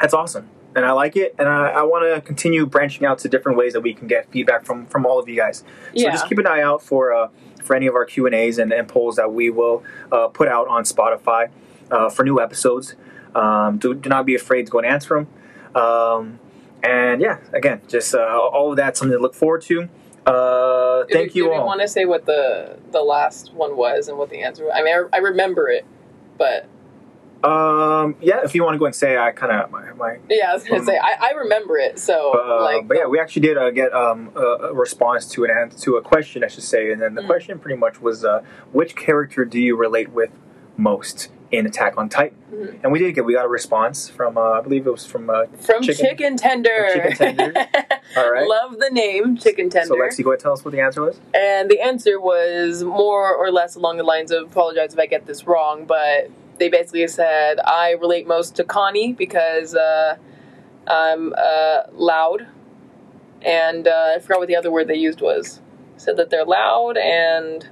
that's awesome, and I like it, and I, I want to continue branching out to different ways that we can get feedback from from all of you guys. So yeah. just keep an eye out for uh, for any of our Q and A's and, and polls that we will uh, put out on Spotify uh, for new episodes. Um, do, do not be afraid to go and answer them. Um, and yeah, again, just uh, all of that's something to look forward to. Uh, thank if, you if all. Do you want to say what the, the last one was and what the answer was? I mean, I, I remember it, but... Um, yeah, if you want to go and say, I kind of... My, my, yeah, I was going to say, I, I remember it, so... Uh, like, but yeah, we actually did uh, get um, a response to an answer, to a question, I should say, and then the mm-hmm. question pretty much was, uh, which character do you relate with most in Attack on Titan? Mm-hmm. And we did get, we got a response from, uh, I believe it was from... Uh, from Chicken, Chicken Tender. From Chicken Tender. All right. Love the name, Chicken Tender. So, Lexi, go ahead and tell us what the answer was. And the answer was more or less along the lines of, apologize if I get this wrong, but they basically said, I relate most to Connie because uh, I'm uh, loud. And uh, I forgot what the other word they used was. Said that they're loud and...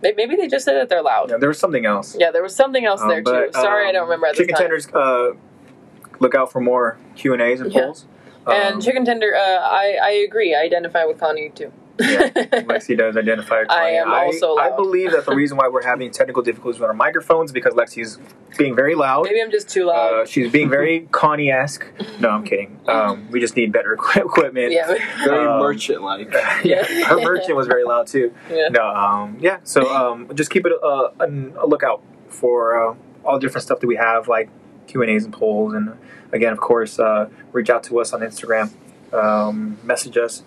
Maybe they just said that they're loud. Yeah, there was something else. Yeah, there was something else um, there, but, too. Sorry, um, I don't remember at this time. Chicken Tender's, uh, look out for more Q and A's and yeah. polls. Um, and Chicken Tender, uh, I, I agree. I identify with Connie, too. Yeah, Lexi does identify. I am I, also loud. I believe that the reason why we're having technical difficulties with our microphones is because Lexi's being very loud. Maybe I'm just too loud. Uh, she's being very Connie-esque. No, I'm kidding. Um, we just need better equipment. Yeah. Very um, merchant-like. Yeah. Her merchant was very loud, too. Yeah. No, um, yeah. So um, just keep it uh, a lookout for uh, all different stuff that we have, like Q and A's and polls. And, again, of course, uh, reach out to us on Instagram. Um, message us.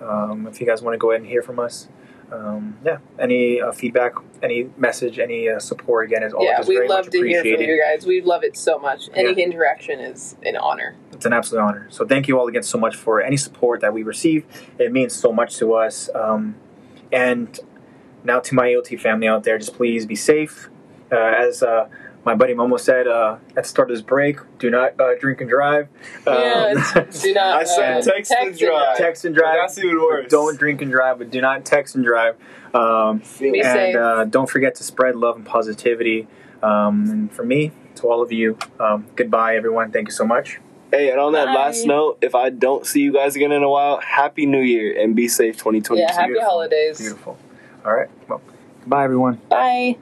Um, if you guys want to go ahead and hear from us, um, yeah, any uh, feedback, any message, any uh, support, again, is all yeah, just very much appreciated. Yeah, we'd love to hear from you guys. We love it so much. Any yeah. interaction is an honor. It's an absolute honor. So thank you all again so much for any support that we receive. It means so much to us. Um, and now to my E O T family out there, just please be safe. Uh, as uh, my buddy Momo said uh, at the start of this break, do not uh, drink and drive. Um, yeah, do not. I said uh, text, text and drive. Text and drive. That's even worse. Don't drink and drive, but do not text and drive. Um, Be and safe. Uh, don't forget to spread love and positivity. Um, and for me, to all of you, um, goodbye, everyone. Thank you so much. Hey, and on that Bye. last note, if I don't see you guys again in a while, Happy New Year and be safe twenty twenty-two. Yeah, happy Beautiful. holidays. Beautiful. All right. Well, goodbye, everyone. Bye.